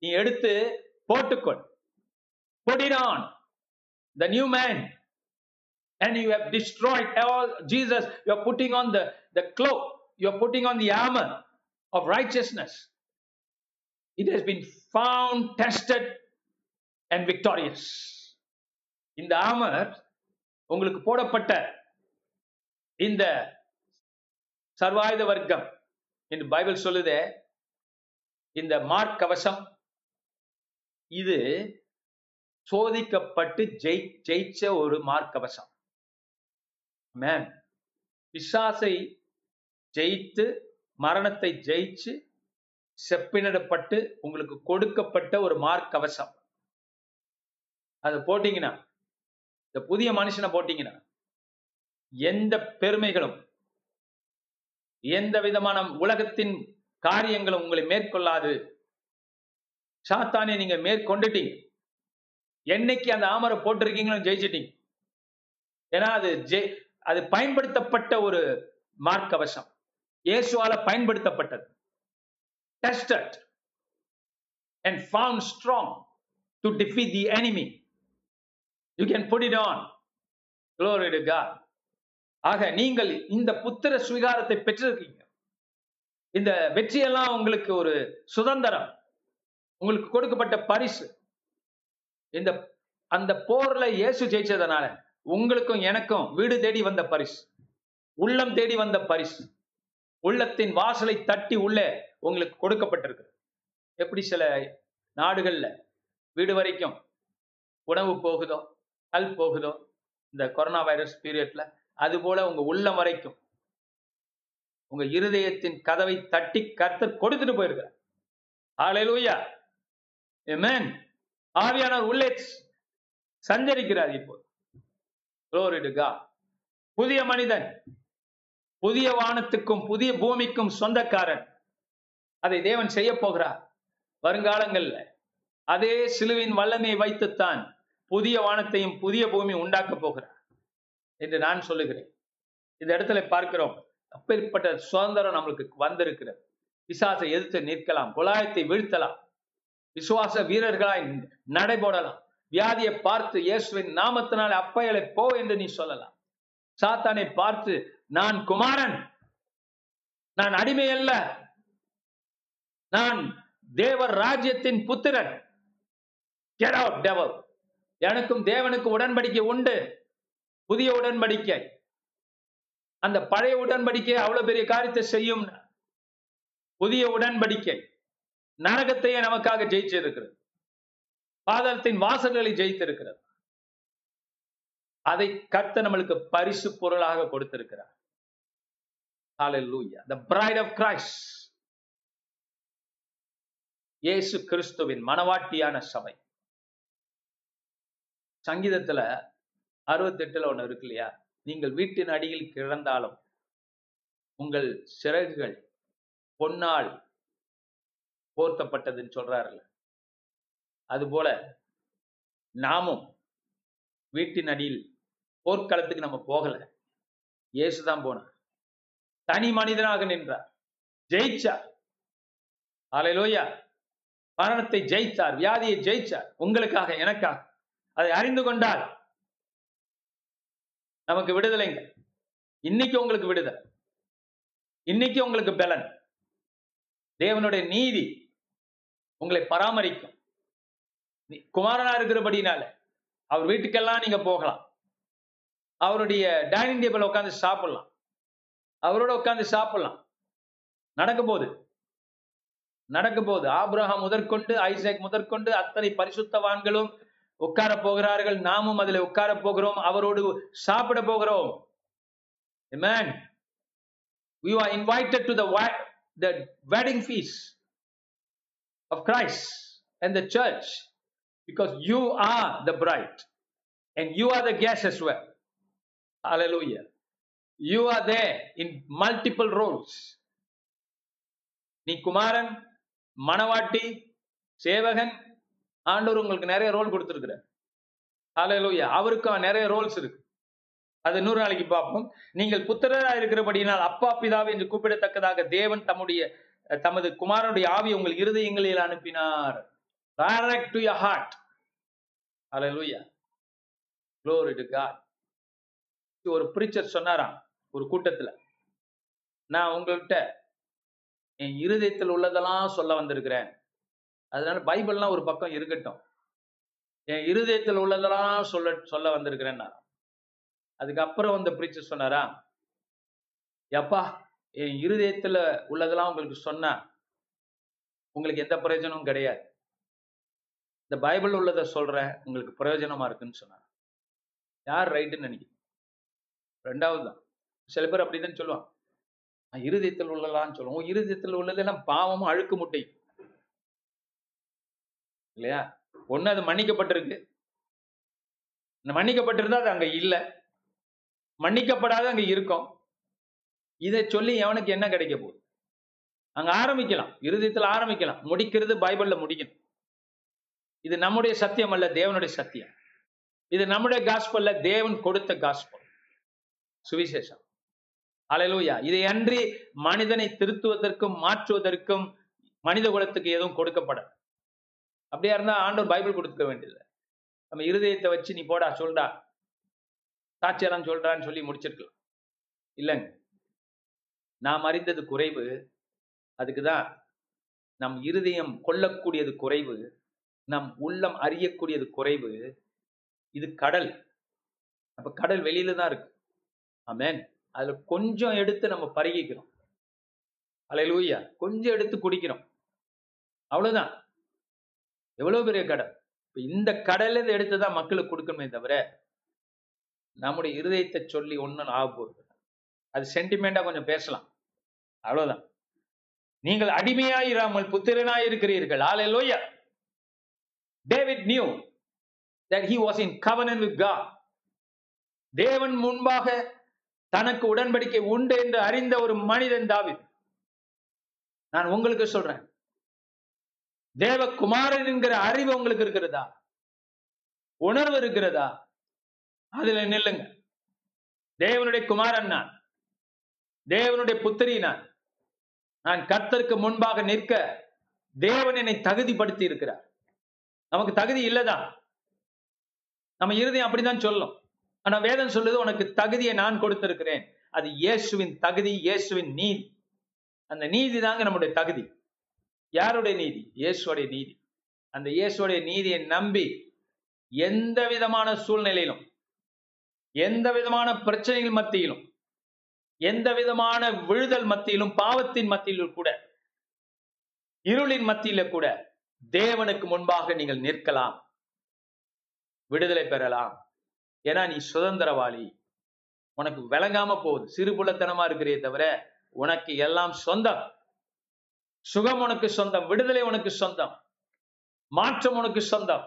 நீ எடுத்து போட்டுக்கொள். Put it on the new man and you have destroyed all. Jesus, you are putting on the the cloak, you are putting on the armor of righteousness. It has been found, tested and victorious. இந்த armour உங்களுக்கு போடப்பட்ட இந்த சர்வாயுத வர்க்கம் என்று Bible சொல்லுதே, இந்த மார்க்கவசம், இது சோதிக்கப்பட்டு ஜெய் ஜெயிச்ச ஒரு மார்க்கவசம். மேன் பிசாசை ஜெயித்து, மரணத்தை ஜெயிச்சு, செப்பினிடப்பட்டு உங்களுக்கு கொடுக்கப்பட்ட ஒரு மார்க்கவசம். அதை போட்டீங்கன்னா, இந்த புதிய மனுஷனை போட்டீங்கன்னா, எந்த பெருமைகளும் எந்த விதமான உலகத்தின் காரியங்களும் உங்களை மேற்கொள்ளாது. சாத்தானை நீங்க மேற்கொண்டுட்டீங்க. என்னைக்கு அந்த ஆமரை போட்டிருக்கீங்களோ ஜெயிச்சிட்டீங்க. ஏன்னா அது ஜெய் அது பயன்படுத்தப்பட்ட ஒரு மார்க்கவசம், இயேசுவால பயன்படுத்தப்பட்டது. Tested and found strong to defeat the enemy. You can put it on. Glory to God. ஆக நீங்கள் இந்த புத்திர சுவீகாரத்தை பெற்றிருக்கீங்க. இந்த வெற்றியெல்லாம் உங்களுக்கு ஒரு சுதந்திரம், உங்களுக்கு கொடுக்கப்பட்ட பரிசு. இந்த அந்த போர்ல இயேசு ஜெயிச்சதுனால உங்களுக்கும் எனக்கும் வீடு தேடி வந்த பரிசு, உள்ளம் தேடி வந்த பரிசு, உள்ளத்தின் வாசலை தட்டி உள்ளே உங்களுக்கு கொடுக்கப்பட்டிருக்கு. எப்படி சில நாடுகள்ல வீடு வரைக்கும் உணவு போகுதோ, கல் போகுதோ, இந்த கொரோனா வைரஸ் பீரியட்ல, அதுபோல உங்க உள்ளம் வரைக்கும் உங்க இருதயத்தின் கதவை தட்டி கர்த்தர் கொடுத்துட்டு போயிருக்கிறார். ஹல்லேலூயா! ஆமென். ஆவியானவர் உள்ளே சஞ்சரிக்கிறார் இப்போ. Glory to God. புதிய மனிதன், புதிய வானத்துக்கும் புதிய பூமிக்கும் சொந்தக்காரன். அதை தேவன் செய்ய போகிறார் வருங்காலங்கள்ல. அதே சிலுவையின் வல்லமையை வைத்துத்தான் புதிய வானத்தையும் புதிய பூமியும் உண்டாக்க போகிறார் என்று நான் சொல்லுகிறேன். இந்த இடத்துல பார்க்கிறோம் அப்பேற்பட்ட சுதந்திரம் நம்மளுக்கு வந்திருக்கிறது. பிசாசை எதிர்த்து நிற்கலாம், கொலாயத்தை வீழ்த்தலாம், விசுவாச வீரர்களாய் நடைபோடலாம், வியாதியை பார்த்து இயேசுவின் நாமத்தினால் அப்பயலை போ என்று நீ சொல்லலாம், சாத்தானை பார்த்து நான் குமாரன், நான் அடிமை அல்ல, நான் தேவர் ராஜ்யத்தின் புத்திரன், get out devil, எனக்கும் தேவனுக்கு உடன்படிக்கை உண்டு, புதிய உடன்படிக்கை. அந்த பழைய உடன்படிக்கை அவ்வளவு பெரிய காரியத்தை செய்யும் புதிய உடன்படிக்கை நரகத்தையே நமக்காக ஜெயிச்சிருக்கிறது, பாதாளத்தின் வாசல்களை ஜெயித்திருக்கிறது. அதை கர்த்தர் நம்மளுக்கு பரிசு பொருளாக கொடுத்திருக்கிறார். Hallelujah. The bride of Christ. இயேசு கிறிஸ்துவின் மனவாட்டியான சபை. சங்கீதத்துல அறுபத்தி எட்டுல ஒண்ணு இருக்கு இல்லையா, நீங்கள் வீட்டின் அடியில் கிடந்தாலும் உங்கள் சிறகுகள் பொன்னால் போர்த்தப்பட்டதுன்னு சொல்றாருல்ல, அதுபோல நாமும் வீட்டின் அடியில் போர்க்களத்துக்கு நம்ம போகல, இயேசுதான் போனார், தனி மனிதனாக நின்றார், ஜெயிச்சார். ஹல்லேலூயா. மரணத்தை ஜெயித்தார், வியாதியை ஜெயிச்சார், உங்களுக்காக எனக்காக. அதை அறிந்து கொண்டால் நமக்கு விடுதலைங்க. இன்னைக்கு உங்களுக்கு விடுதலை, இன்னைக்கு உங்களுக்கு பலன், தேவனுடைய நீதி உங்களை பராமரிக்கும். குமாரனா இருக்கிறபடினால அவர் வீட்டுக்கெல்லாம் நீங்க போகலாம், அவருடைய டைனிங் டேபிள் உட்காந்து சாப்பிடலாம், அவரோட உட்காந்து சாப்பிடலாம். நடக்கும் போது நடக்கும் போது ஆபிரகாம் முதற்கொண்டு ஐசாக் முதற்கொண்டு அத்தனை பரிசுத்தவான்களும் உட்கார போகிறார்கள், நாமும் அதுல உட்கார போகிறோம், அவரோடு சாப்பிட போகிறோம். Amen. We are invited to the the wedding feast of Christ and the church because you are the bride and you are the guest as well. Hallelujah. You are there in multiple roles. நீ குமாரன், மணவாட்டி, சேவகன். ஆண்டவர் உங்களுக்கு நிறைய role கொடுத்திருக்கிறார். ஹல்லேலூயா. அவருக்கும் நிறைய Rolle's இருக்கு, அது நூறு நாளைக்கு பார்ப்போம். நீங்கள் புத்திரராக இருக்கிறபடியினால் அப்பா பிதாவை என்று கூப்பிடத்தக்கதாக தேவன் தம்முடைய தமது குமாரனுடைய ஆவி உங்கள் இருதயங்களில் அனுப்பினார். Direct to your heart. Hallelujah. Glory to God. ஒரு பிரீச்சர் சொன்னாராம் ஒரு கூட்டத்துல, நான் உங்கள்கிட்ட என் இருதயத்தில் உள்ளதெல்லாம் சொல்ல வந்திருக்கிறேன், அதனால பைபிள்லாம் ஒரு பக்கம் இருக்கட்டும், என் இருதயத்தில் உள்ளதெல்லாம் சொல்ல சொல்ல வந்திருக்கிறேன்னா. அதுக்கப்புறம் வந்து பிரீச்சர் சொன்னாரா, எப்பா என் இருதயத்துல உள்ளதெல்லாம் உங்களுக்கு சொன்னா உங்களுக்கு எந்த பிரயோஜனமும் கிடையாது, இந்த பைபிள் உள்ளதை சொல்றேன் உங்களுக்கு பிரயோஜனமா இருக்குன்னு சொன்னார். யார் ரைட்டுன்னு நினைக்கிறேன்? ரெண்டாவது தான். சில பேர் அப்படிதான் சொல்லுவான், நான் இருதயத்தில் உள்ளதான்னு சொல்லுவோம். இருதயத்தில் உள்ளதெல்லாம் பாவமும் அழுக்கு முட்டை இல்லையா? ஒண்ணு அது மன்னிக்கப்பட்டிருக்கு, மன்னிக்கப்பட்டிருந்தா அது அங்க இல்லை, மன்னிக்கப்படாத அங்க இருக்கும். இதை சொல்லி எவனுக்கு என்ன கிடைக்க போகுது? அங்க ஆரம்பிக்கலாம், இருதயத்தில் ஆரம்பிக்கலாம், முடிக்கிறது பைபிள்ல முடிக்கணும். இது நம்முடைய சத்தியம் அல்ல, தேவனுடைய சத்தியம். இது நம்முடைய காஸ்பல்ல, தேவன் கொடுத்த காஸ்பல் சுவிசேஷம். ஹல்லேலூயா. இதை அன்றி மனிதனை திருத்துவதற்கும் மாற்றுவதற்கும் மனித குலத்துக்கு எதுவும் கொடுக்கப்படாது. அப்படியா இருந்தா ஆண்டவர் பைபிள் கொடுத்துக்க வேண்டியதில்லை. நம்ம இருதயத்தை வச்சு நீ போடா சொல்றா சாட்சியெல்லாம் சொல்றான்னு சொல்லி முடிச்சிருக்கலாம். இல்லைங்க, நாம் அறிந்தது குறைவு, அதுக்குதான் நம் இருதயம் கொள்ளக்கூடியது குறைவு, நம் உள்ளம் அறியக்கூடியது குறைவு. இது கடல், அப்ப கடல் வெளியில தான் இருக்கு. ஆமென். அதுல கொஞ்சம் எடுத்து நம்ம பருகிக்கிறோம். ஹல்லேலூயா. கொஞ்சம் எடுத்து குடிக்கிறோம், அவ்வளவுதான். எவ்வளவு பெரிய கடல்! இப்ப இந்த கடல் இதை எடுத்துதான் மக்களுக்கு கொடுக்கணுமே தவிர நம்முடைய இருதயத்தை சொல்லி ஒன்னும் ஆகப்போறது. அது சென்டிமெண்டா கொஞ்சம் பேசலாம், அவ்வளவுதான். நீங்கள் அடிமையாயிராமல் புத்திரனாய் இருக்கிறீர்கள். Hallelujah. David knew that he was in covenant with God. தேவன் முன்பாக தனக்கு உடன்படிக்கை உண்டு என்று அறிந்த ஒரு மனிதன் தாவீது. நான் உங்களுக்கு சொல்றேன், தேவகுமாரன் என்கிற அறிவு உங்களுக்கு இருக்கிறதா? உணர்வு இருக்கிறதா? அதுல நில்லுங்க. தேவனுடைய குமாரன் நான், தேவனுடைய புத்திரி நான், நான் கர்த்தருக்கு முன்பாக நிற்க தேவன் என்னை தகுதிப்படுத்தி இருக்கிறார். நமக்கு தகுதி இல்லதான், நம்ம இருதயம் அப்படிதான் சொல்லும். ஆனா வேதம் சொல்லுது, உனக்கு தகுதியை நான் கொடுத்திருக்கிறேன். அது இயேசுவின் தகுதி, இயேசுவின் நீதி. அந்த நீதி தாங்க நம்முடைய தகுதி. யாருடைய நீதி? இயேசுடைய நீதி. அந்த இயேசுடைய நீதியை நம்பி எந்த விதமான சூழ்நிலையிலும், எந்த விதமான பிரச்சனைகள் மத்தியிலும், எந்த விதமான விழுதல் மத்தியிலும், பாவத்தின் மத்தியிலும் கூட, இருளின் மத்தியில கூட தேவனுக்கு முன்பாக நீங்கள் நிற்கலாம், விடுதலை பெறலாம். ஏன்னா நீ சுதந்திரவாளி. உனக்கு விளங்காம போகுது, சிறுபுள்ளத்தனமா இருக்கிறே தவிர உனக்கு எல்லாம் சொந்தம். சுகம் உனக்கு சொந்தம், விடுதலை உனக்கு சொந்தம், மாற்றம் உனக்கு சொந்தம்.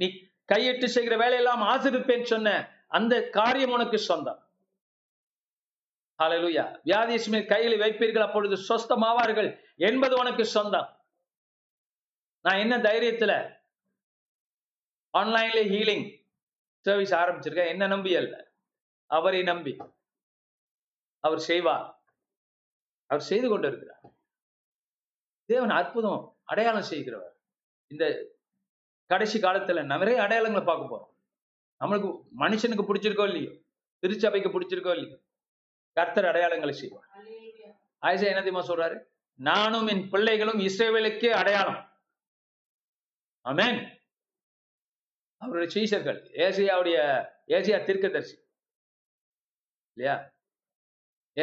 நீ கையிட்டு செய்கிற வேலையெல்லாம் ஆசிரிப்பேன்னு சொன்ன அந்த காரியம் உனக்கு சொந்தம். ஹல்லேலூயா. வியாதியை மேல் கைகளை வைப்பீர்கள், அப்பொழுது சொஸ்தமாவார்கள் என்பது உனக்கு சொந்தம். நான் என்ன தைரியத்துல ஆன்லைன்ல ஹீலிங் சர்வீஸ் ஆரம்பிச்சிருக்கேன்? என்ன நம்பி அல்ல, அவரை நம்பி. அவர் செய்வார், அவர் செய்து கொண்டு இருக்கிறார். தேவன் அற்புதம் அடையாளம் செய்கிறவர். இந்த கடைசி காலத்துல நிறைய அடையாளங்களை பார்க்க போறோம். நம்மளுக்கு மனுஷனுக்கு பிடிச்சிருக்கோ இல்லையோ, திருச்சபைக்கு பிடிச்சிருக்கோ இல்லையோ, கர்த்தர் அடையாளங்களை செய்வார். ஐசா என்ன தெரியுமா சொல்றாரு? நானும் என் பிள்ளைகளும் இஸ்ரவேலுக்கே அடையாளம். ஆமென். அவருடைய சீஷர்கள், ஏசியாவுடைய ஏசியா தீர்க்கதரிசி இல்லையா,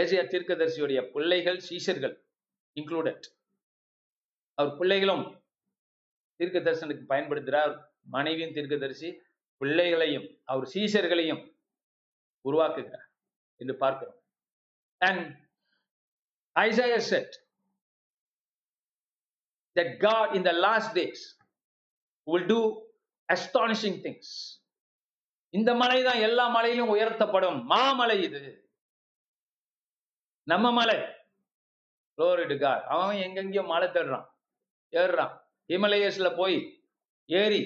ஏசியா தீர்க்கதரிசியுடைய பிள்ளைகள், சீஷர்கள் இன்க்ளூடட். அவர் பிள்ளைகளும் தீர்க்க தரிசனுக்கு பயன்படுத்துகிறார். மனைவியும் தீர்க்கதரிசி, பிள்ளைகளையும் அவர் சீஷர்களையும் உருவாக்குகிறார் என்று பார்க்கிறோம். And Isaiah said that God in the last days will do astonishing things. இந்த மலைதான் எல்லா மலையிலும் உயர்த்தப்படும் மாமலை. இது நம்ம மலை. Glory to God. அவன் எங்கெங்கயோ மலை தேடுறான், ஏறுறான், ஹிமலையஸ்ல போய் ஏறி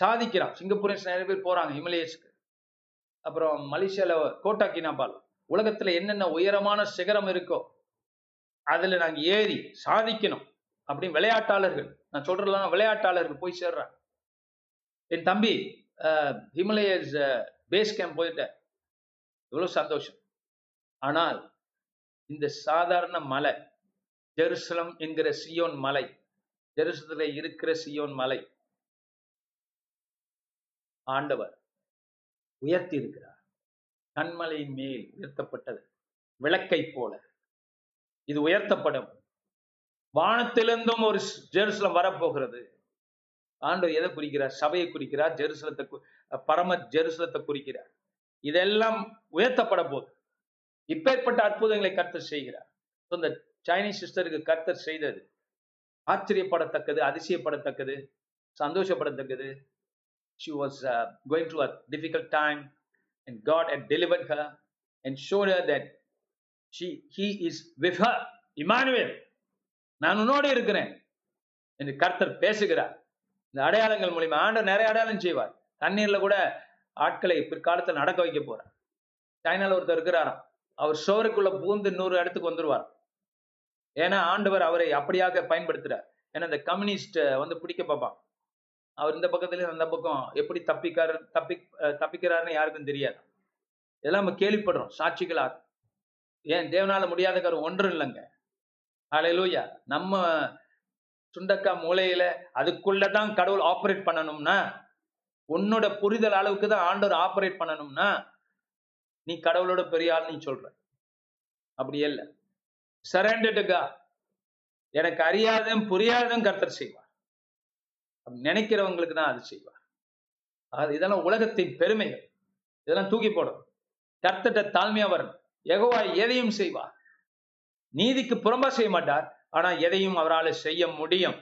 சாதிக்கிறான். சிங்கப்பூரன்ஸ் நிறைய பேர் போறாங்க ஹிமலையஸ்க்கு. அப்புறம் மலேசியால கோட்டா கினாபால், உலகத்துல என்னென்ன உயரமான சிகரம் இருக்கோ அதுல நாங்க ஏறி சாதிக்கணும் அப்படின்னு விளையாட்டாளர்கள், நான் சொல்றதுலாம் விளையாட்டாளர்கள் போய் சேர்றாங்க. என் தம்பி ஹிமலையஸ் பேஸ் கேம்ப் போயிட்ட, எவ்வளவு சந்தோஷம். ஆனால் இந்த சாதாரண மலை, ஜெருசலம் என்கிற சியோன் மலை, ஜெருசலத்துல இருக்கிற சியோன் மலை ஆண்டவர் உயர்த்தி இருக்கிறார். கண்மலையின் மேல் உயர்த்தப்பட்டது விளக்கை போல இது உயர்த்தப்படும். வானத்திலிருந்தும் ஒரு ஜெருசலம் வரப்போகிறது. ஆண்டவர் எதை குறிக்கிறார்? சபையை குறிக்கிறார், ஜெருசலத்தை, பரம ஜெருசலத்தை குறிக்கிறார். இதெல்லாம் உயர்த்தப்பட போது இப்பேற்பட்ட அற்புதங்களை கர்த்தர் செய்கிறார். இந்த சைனீஸ் சிஸ்டருக்கு கர்த்தர் செய்தது ஆச்சரியப்படத்தக்கது, அதிசயப்படத்தக்கது, சந்தோஷப்படத்தக்கது. She was uh, going through a difficult time and God had delivered her and showed her that she he is with her. Emmanuel, நான் உன்னோடு இருக்கிறேன் என்று கர்த்தர் பேசுகிறார். இந்த அடையாளங்கள் மூலமா ஆண்டவர் நிறைய அடையாளம் செய்வார். தண்ணீர்ல கூட ஆட்களை பிற்காலத்தில் நடக்க வைக்க போறார். சைனால ஒருத்தர் இருக்கிறாராம், அவர் சோருக்குள்ள பூந்து நூறு இடத்துக்கு வந்துருவார். ஏன்னா ஆண்டவர் அவரை அப்படியாக பயன்படுத்துறார். ஏன்னா இந்த கம்யூனிஸ்ட் வந்து பிடிக்க பார்ப்பான். அவர் இந்த பக்கத்துலேயும் அந்த பக்கம் எப்படி தப்பிக்காரு தப்பி தப்பிக்கிறாருன்னு யாருக்கும் தெரியாது. இதெல்லாம் நம்ம கேள்விப்படுறோம் சாட்சிகளாக. ஏன் தேவனால முடியாத காரம் ஒன்றும் இல்லைங்க. ஹல்லேலூயா. நம்ம சுண்டக்கா மூலையில அதுக்குள்ளதான் கடவுள் ஆப்ரேட் பண்ணணும்னா, உன்னோட புரிதல் அளவுக்கு தான் ஆண்டவர் ஆப்ரேட் பண்ணணும்னா, நீ கடவுளோட பெரிய ஆள் நீ சொல்ற அப்படி இல்லை. சரண்டா எனக்கு அறியாதும் புரியாதும் கர்த்தர் செய்வார். நினைக்கிறவங்களுக்கு தான் அது செய்வார். அது இதெல்லாம் உலகத்தின் பெருமைகள். இதெல்லாம் தூக்கி போடும். கர்த்தட்ட தாழ்மையா வரும். யெகோவா எதையும் செய்வார். நீதிக்கு புறம்பா செய்ய மாட்டார், ஆனா எதையும் அவரால் செய்ய முடியும்.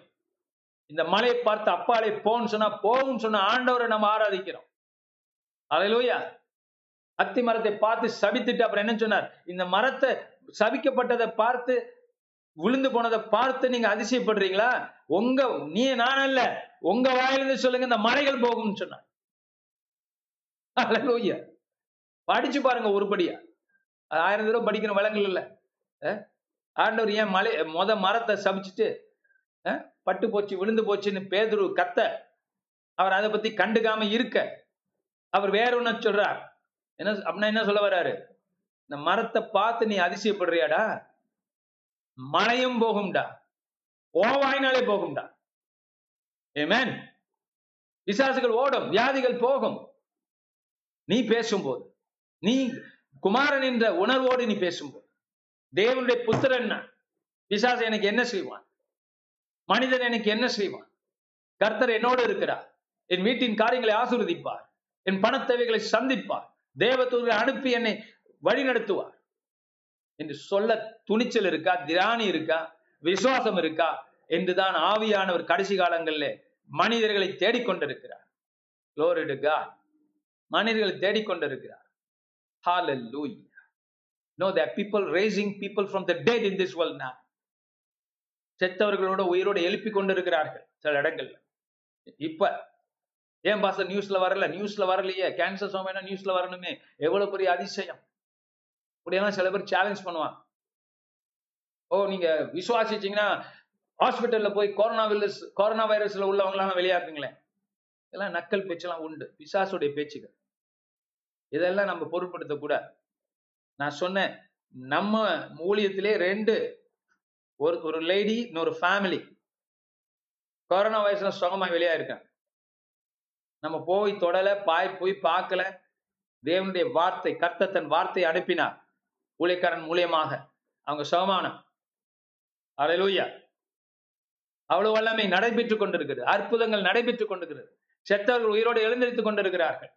இந்த மலையை பார்த்து அப்பாலே போன்னு சொன்னா போகும்னு சொன்ன ஆண்டவரை நம்ம ஆராதிக்கிறோம். ஹல்லேலூயா. அத்தி மரத்தை பார்த்து சபித்துட்டு அப்புறம் என்ன சொன்னார்? இந்த மரத்தை சபிக்கப்பட்டதை பார்த்து, விழுந்து போனதை பார்த்து நீங்க அதிசயப்படுறீங்களா? உங்க நீ நான் அல்ல, உங்க வாயிலிருந்து சொல்லுங்க, இந்த மலைகள் போகும்னு சொன்னார். அல்லேலூயா. படிச்சு பாருங்க ஒருபடியா. ஆயிரம் தடவை படிக்கிற வழங்கல் இல்ல. ஆண்டவர் ஏன் மலை மொத மரத்தை சபிச்சுட்டு பட்டு போச்சு விழுந்து போச்சுன்னு பேதுரு கத்த, அவர் அதை பத்தி கண்டுக்காம இருக்க அவர் வேற ஒன்னு சொல்றார். என்ன அப்படின்னா என்ன சொல்ல வர்றாரு? இந்த மரத்தை பார்த்து நீ அதிசயப்படுறியாடா, மழையும் போகும்டா, ஓவாயினாலே போகும்டா. ஆமென். பிசாசுகள் ஓடும், வியாதிகள் போகும். நீ பேசும்போது, நீ குமாரன் என்ற உணர்வோடு நீ பேசும்போது, தேவனுடைய புத்திரன் நான், பிசாசு எனக்கு என்ன செய்வான்? மனிதன் எனக்கு என்ன செய்வான்? கர்த்தர் என்னோடு இருக்கிறார், என் வீட்டின் காரியங்களை ஆசீர்வதிப்பார், என் பண தேவைகளை சந்திப்பார், தேவதூதரை அனுப்பி என்னை வழி நடத்துவார் என்று சொல்ல துணிச்சல் இருக்கா? திராணி இருக்கா? விசுவாசம் இருக்கா? என்றுதான் ஆவியானவர் கடைசி காலங்களில் மனிதர்களை தேடிக்கொண்டிருக்கிறார். Glory to God. மனிதர்களை தேடிக்கொண்டிருக்கிறார். Hallelujah. No, there are people raising people from the dead in this world now. செத்தவர்களோட உயிரோடு எழுப்பி கொண்டிருக்கிறார்கள் சில இடங்கள்ல. இப்ப ஏன் பாஸ்டர் நியூஸ்ல வரல? நியூஸ்ல வரலையே, கேன்சர் சோமைனா நியூஸ்ல வரணுமே, எவ்வளவு பெரிய அதிசயம். அப்படியெல்லாம் சில பேர் சேலஞ்ச் பண்ணுவாங்க. ஓ, நீங்க விசுவாசிச்சீங்கன்னா ஹாஸ்பிட்டல்ல போய் கொரோனா வைரஸ் கொரோனா வைரஸ்ல உள்ளவங்களாம் வெளியாக்குங்களேன். இதெல்லாம் நக்கல் பேச்செல்லாம் உண்டு, பிசாசுடைய பேச்சுகள். இதெல்லாம் நம்ம பொருட்படுத்த கூட. நான் சொன்னேன், நம்ம ஊழியத்திலே ரெண்டு, ஒரு ஒரு லேடி, இன்னொரு ஃபேமிலி கொரோனா வைரஸ்ல சுகமா வெளியா இருக்காங்க. நம்ம போய் தொடலை, பாய் போய் பார்க்கல. தேவனுடைய வார்த்தை, கர்த்தர் தன் வார்த்தையை அனுப்பினார் ஊழியக்காரன் மூலியமாக. அவங்க சுகமான, அல்லேலூயா. அவ்வளவு வல்லமை நடைபெற்றுக் கொண்டிருக்கிறது, அற்புதங்கள் நடைபெற்றுக் கொண்டிருக்கிறது, செத்தவர்கள் உயிரோடு எழுந்தெழுத்துக் கொண்டிருக்கிறார்கள்,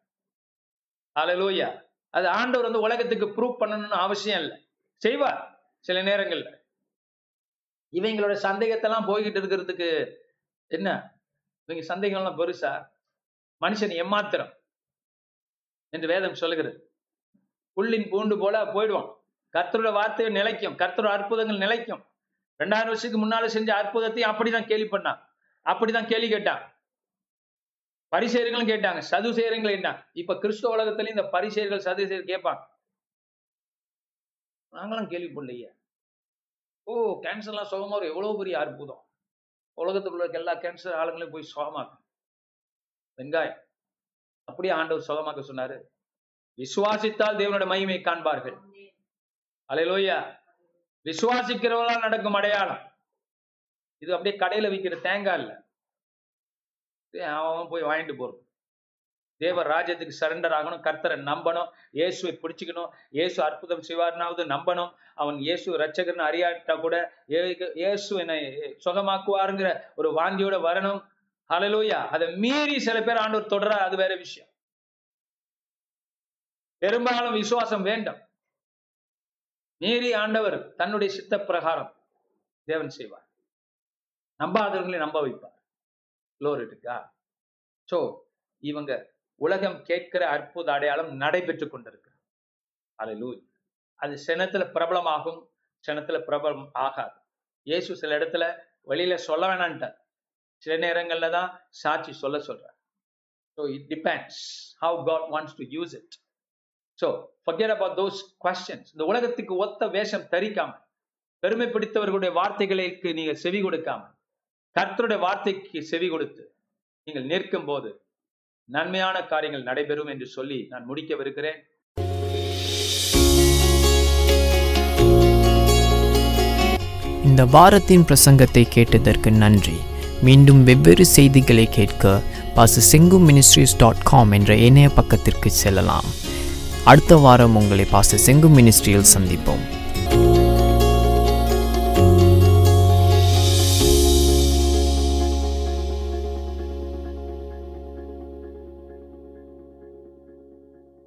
அல்லேலூயா. அது ஆண்டவர் வந்து உலகத்துக்கு ப்ரூவ் பண்ணணும்னு அவசியம் இல்லை, செய்வார் சில நேரங்கள்ல. இவங்களோட சந்தேகத்தெல்லாம் போய்கிட்டு இருக்கிறதுக்கு என்ன? இவங்க சந்தேகம்லாம் பெருசா? மனுஷன் எம்மாத்திரம் என்று வேதம் சொல்லுகிறது. புள்ளின் பூண்டு போல போயிடுவான். கர்த்தரோட வார்த்தை நிலைக்கும், கர்த்தரோட அற்புதங்கள் நிலைக்கும். ரெண்டாயிரம் வருஷத்துக்கு முன்னால செஞ்ச அற்புதத்தையும் அப்படிதான் கேள்வி பண்ணான், அப்படிதான் கேள்வி கேட்டான். பரிசேயர்களும் கேட்டாங்க, சதுசேயர்களும் கேட்டாங்க. இப்ப கிறிஸ்துவ உலகத்திலையும் இந்த பரிசேயர்கள் சதுசேயர் கேட்பாங்க, நாங்களாம் கேள்வி பண்ணலையே. ஓ, கேன்சர்லாம் சுகமா வரும், எவ்வளவு பெரிய அற்புதம். உலகத்துக்குள்ள எல்லா கேன்சர் ஆளுங்களையும் போய் சுகமாக்கும் வெங்காயம். அப்படியே ஆண்டவர் சுகமாக்க சொன்னாரு. விசுவாசித்தால் தேவனோட மகிமையை காண்பார்கள், அல்லேலூயா. விசுவாசிக்கிறவர்களால் நடக்கும் அடையாளம் இது. அப்படியே கடையில விற்கிற தேங்காய் இல்ல, அவன் போய் வாங்கிட்டு போறோம். தேவ ராஜ்யத்துக்கு சரண்டர் ஆகணும், கர்த்தரை நம்பணும், இயேசுவை பிடிச்சிக்கணும், இயேசு அற்புதம் செய்வார்னாவது நம்பணும். அவன் இயேசு ரட்சகர்னு அறியாட்டா கூட இயேசு என்னை சுகமாக்குவாருங்கிற ஒரு வாந்தியோட வரணும், அல்லேலூயா. அதை மீறி சில பேர் ஆண்டவர் தொடர, அது வேற விஷயம். பெரும்பாலும் விசுவாசம் வேண்டும். மீறி ஆண்டவர் தன்னுடைய சித்த பிரகாரம் தேவன் செய்வார், நம்பாதவர்களை நம்ப வைப்பார். Glory to God. சோ, இவங்க உலகம் கேட்கிற அற்புத அடையாளம் நடைபெற்றுக் கொண்டிருக்கிறது, அல்லேலூயா. அது சனத்துல பிரபலமாகும், சனத்துல பிரபலம் ஆகாது. இயேசு சில இடத்துல வெளியில சொல்ல வேணான்ட்டார், சில நேரங்கள்ல தான் சாட்சி சொல்ல சொல்றார். So it depends how God wants to use it. So forget about those questions. இந்த உலகத்துக்கு ஒத்த வேஷம் தரிக்காம, பெருமை பிடித்தவர்களுடைய வார்த்தைகளுக்கு நீங்க செவி கொடுக்காம, கர்த்தருடைய வார்த்தைக்கு செவி கொடுத்து நீங்கள் நிற்கும் போது நன்மையான காரியங்கள் நடைபெறும் என்று சொல்லி நான் முடிக்கவிருக்கிறேன். இந்த வாரத்தின் பிரசங்கத்தை கேட்டதற்கு நன்றி. மீண்டும் வெவ்வேறு செய்திகளை கேட்க pastor Sengu ministries dot com என்ற இணைய பக்கத்திற்கு செல்லலாம். அடுத்த வாரம் உங்களை பாஸ்டர் செங்கு மினிஸ்ட்ரியில் சந்திப்போம்.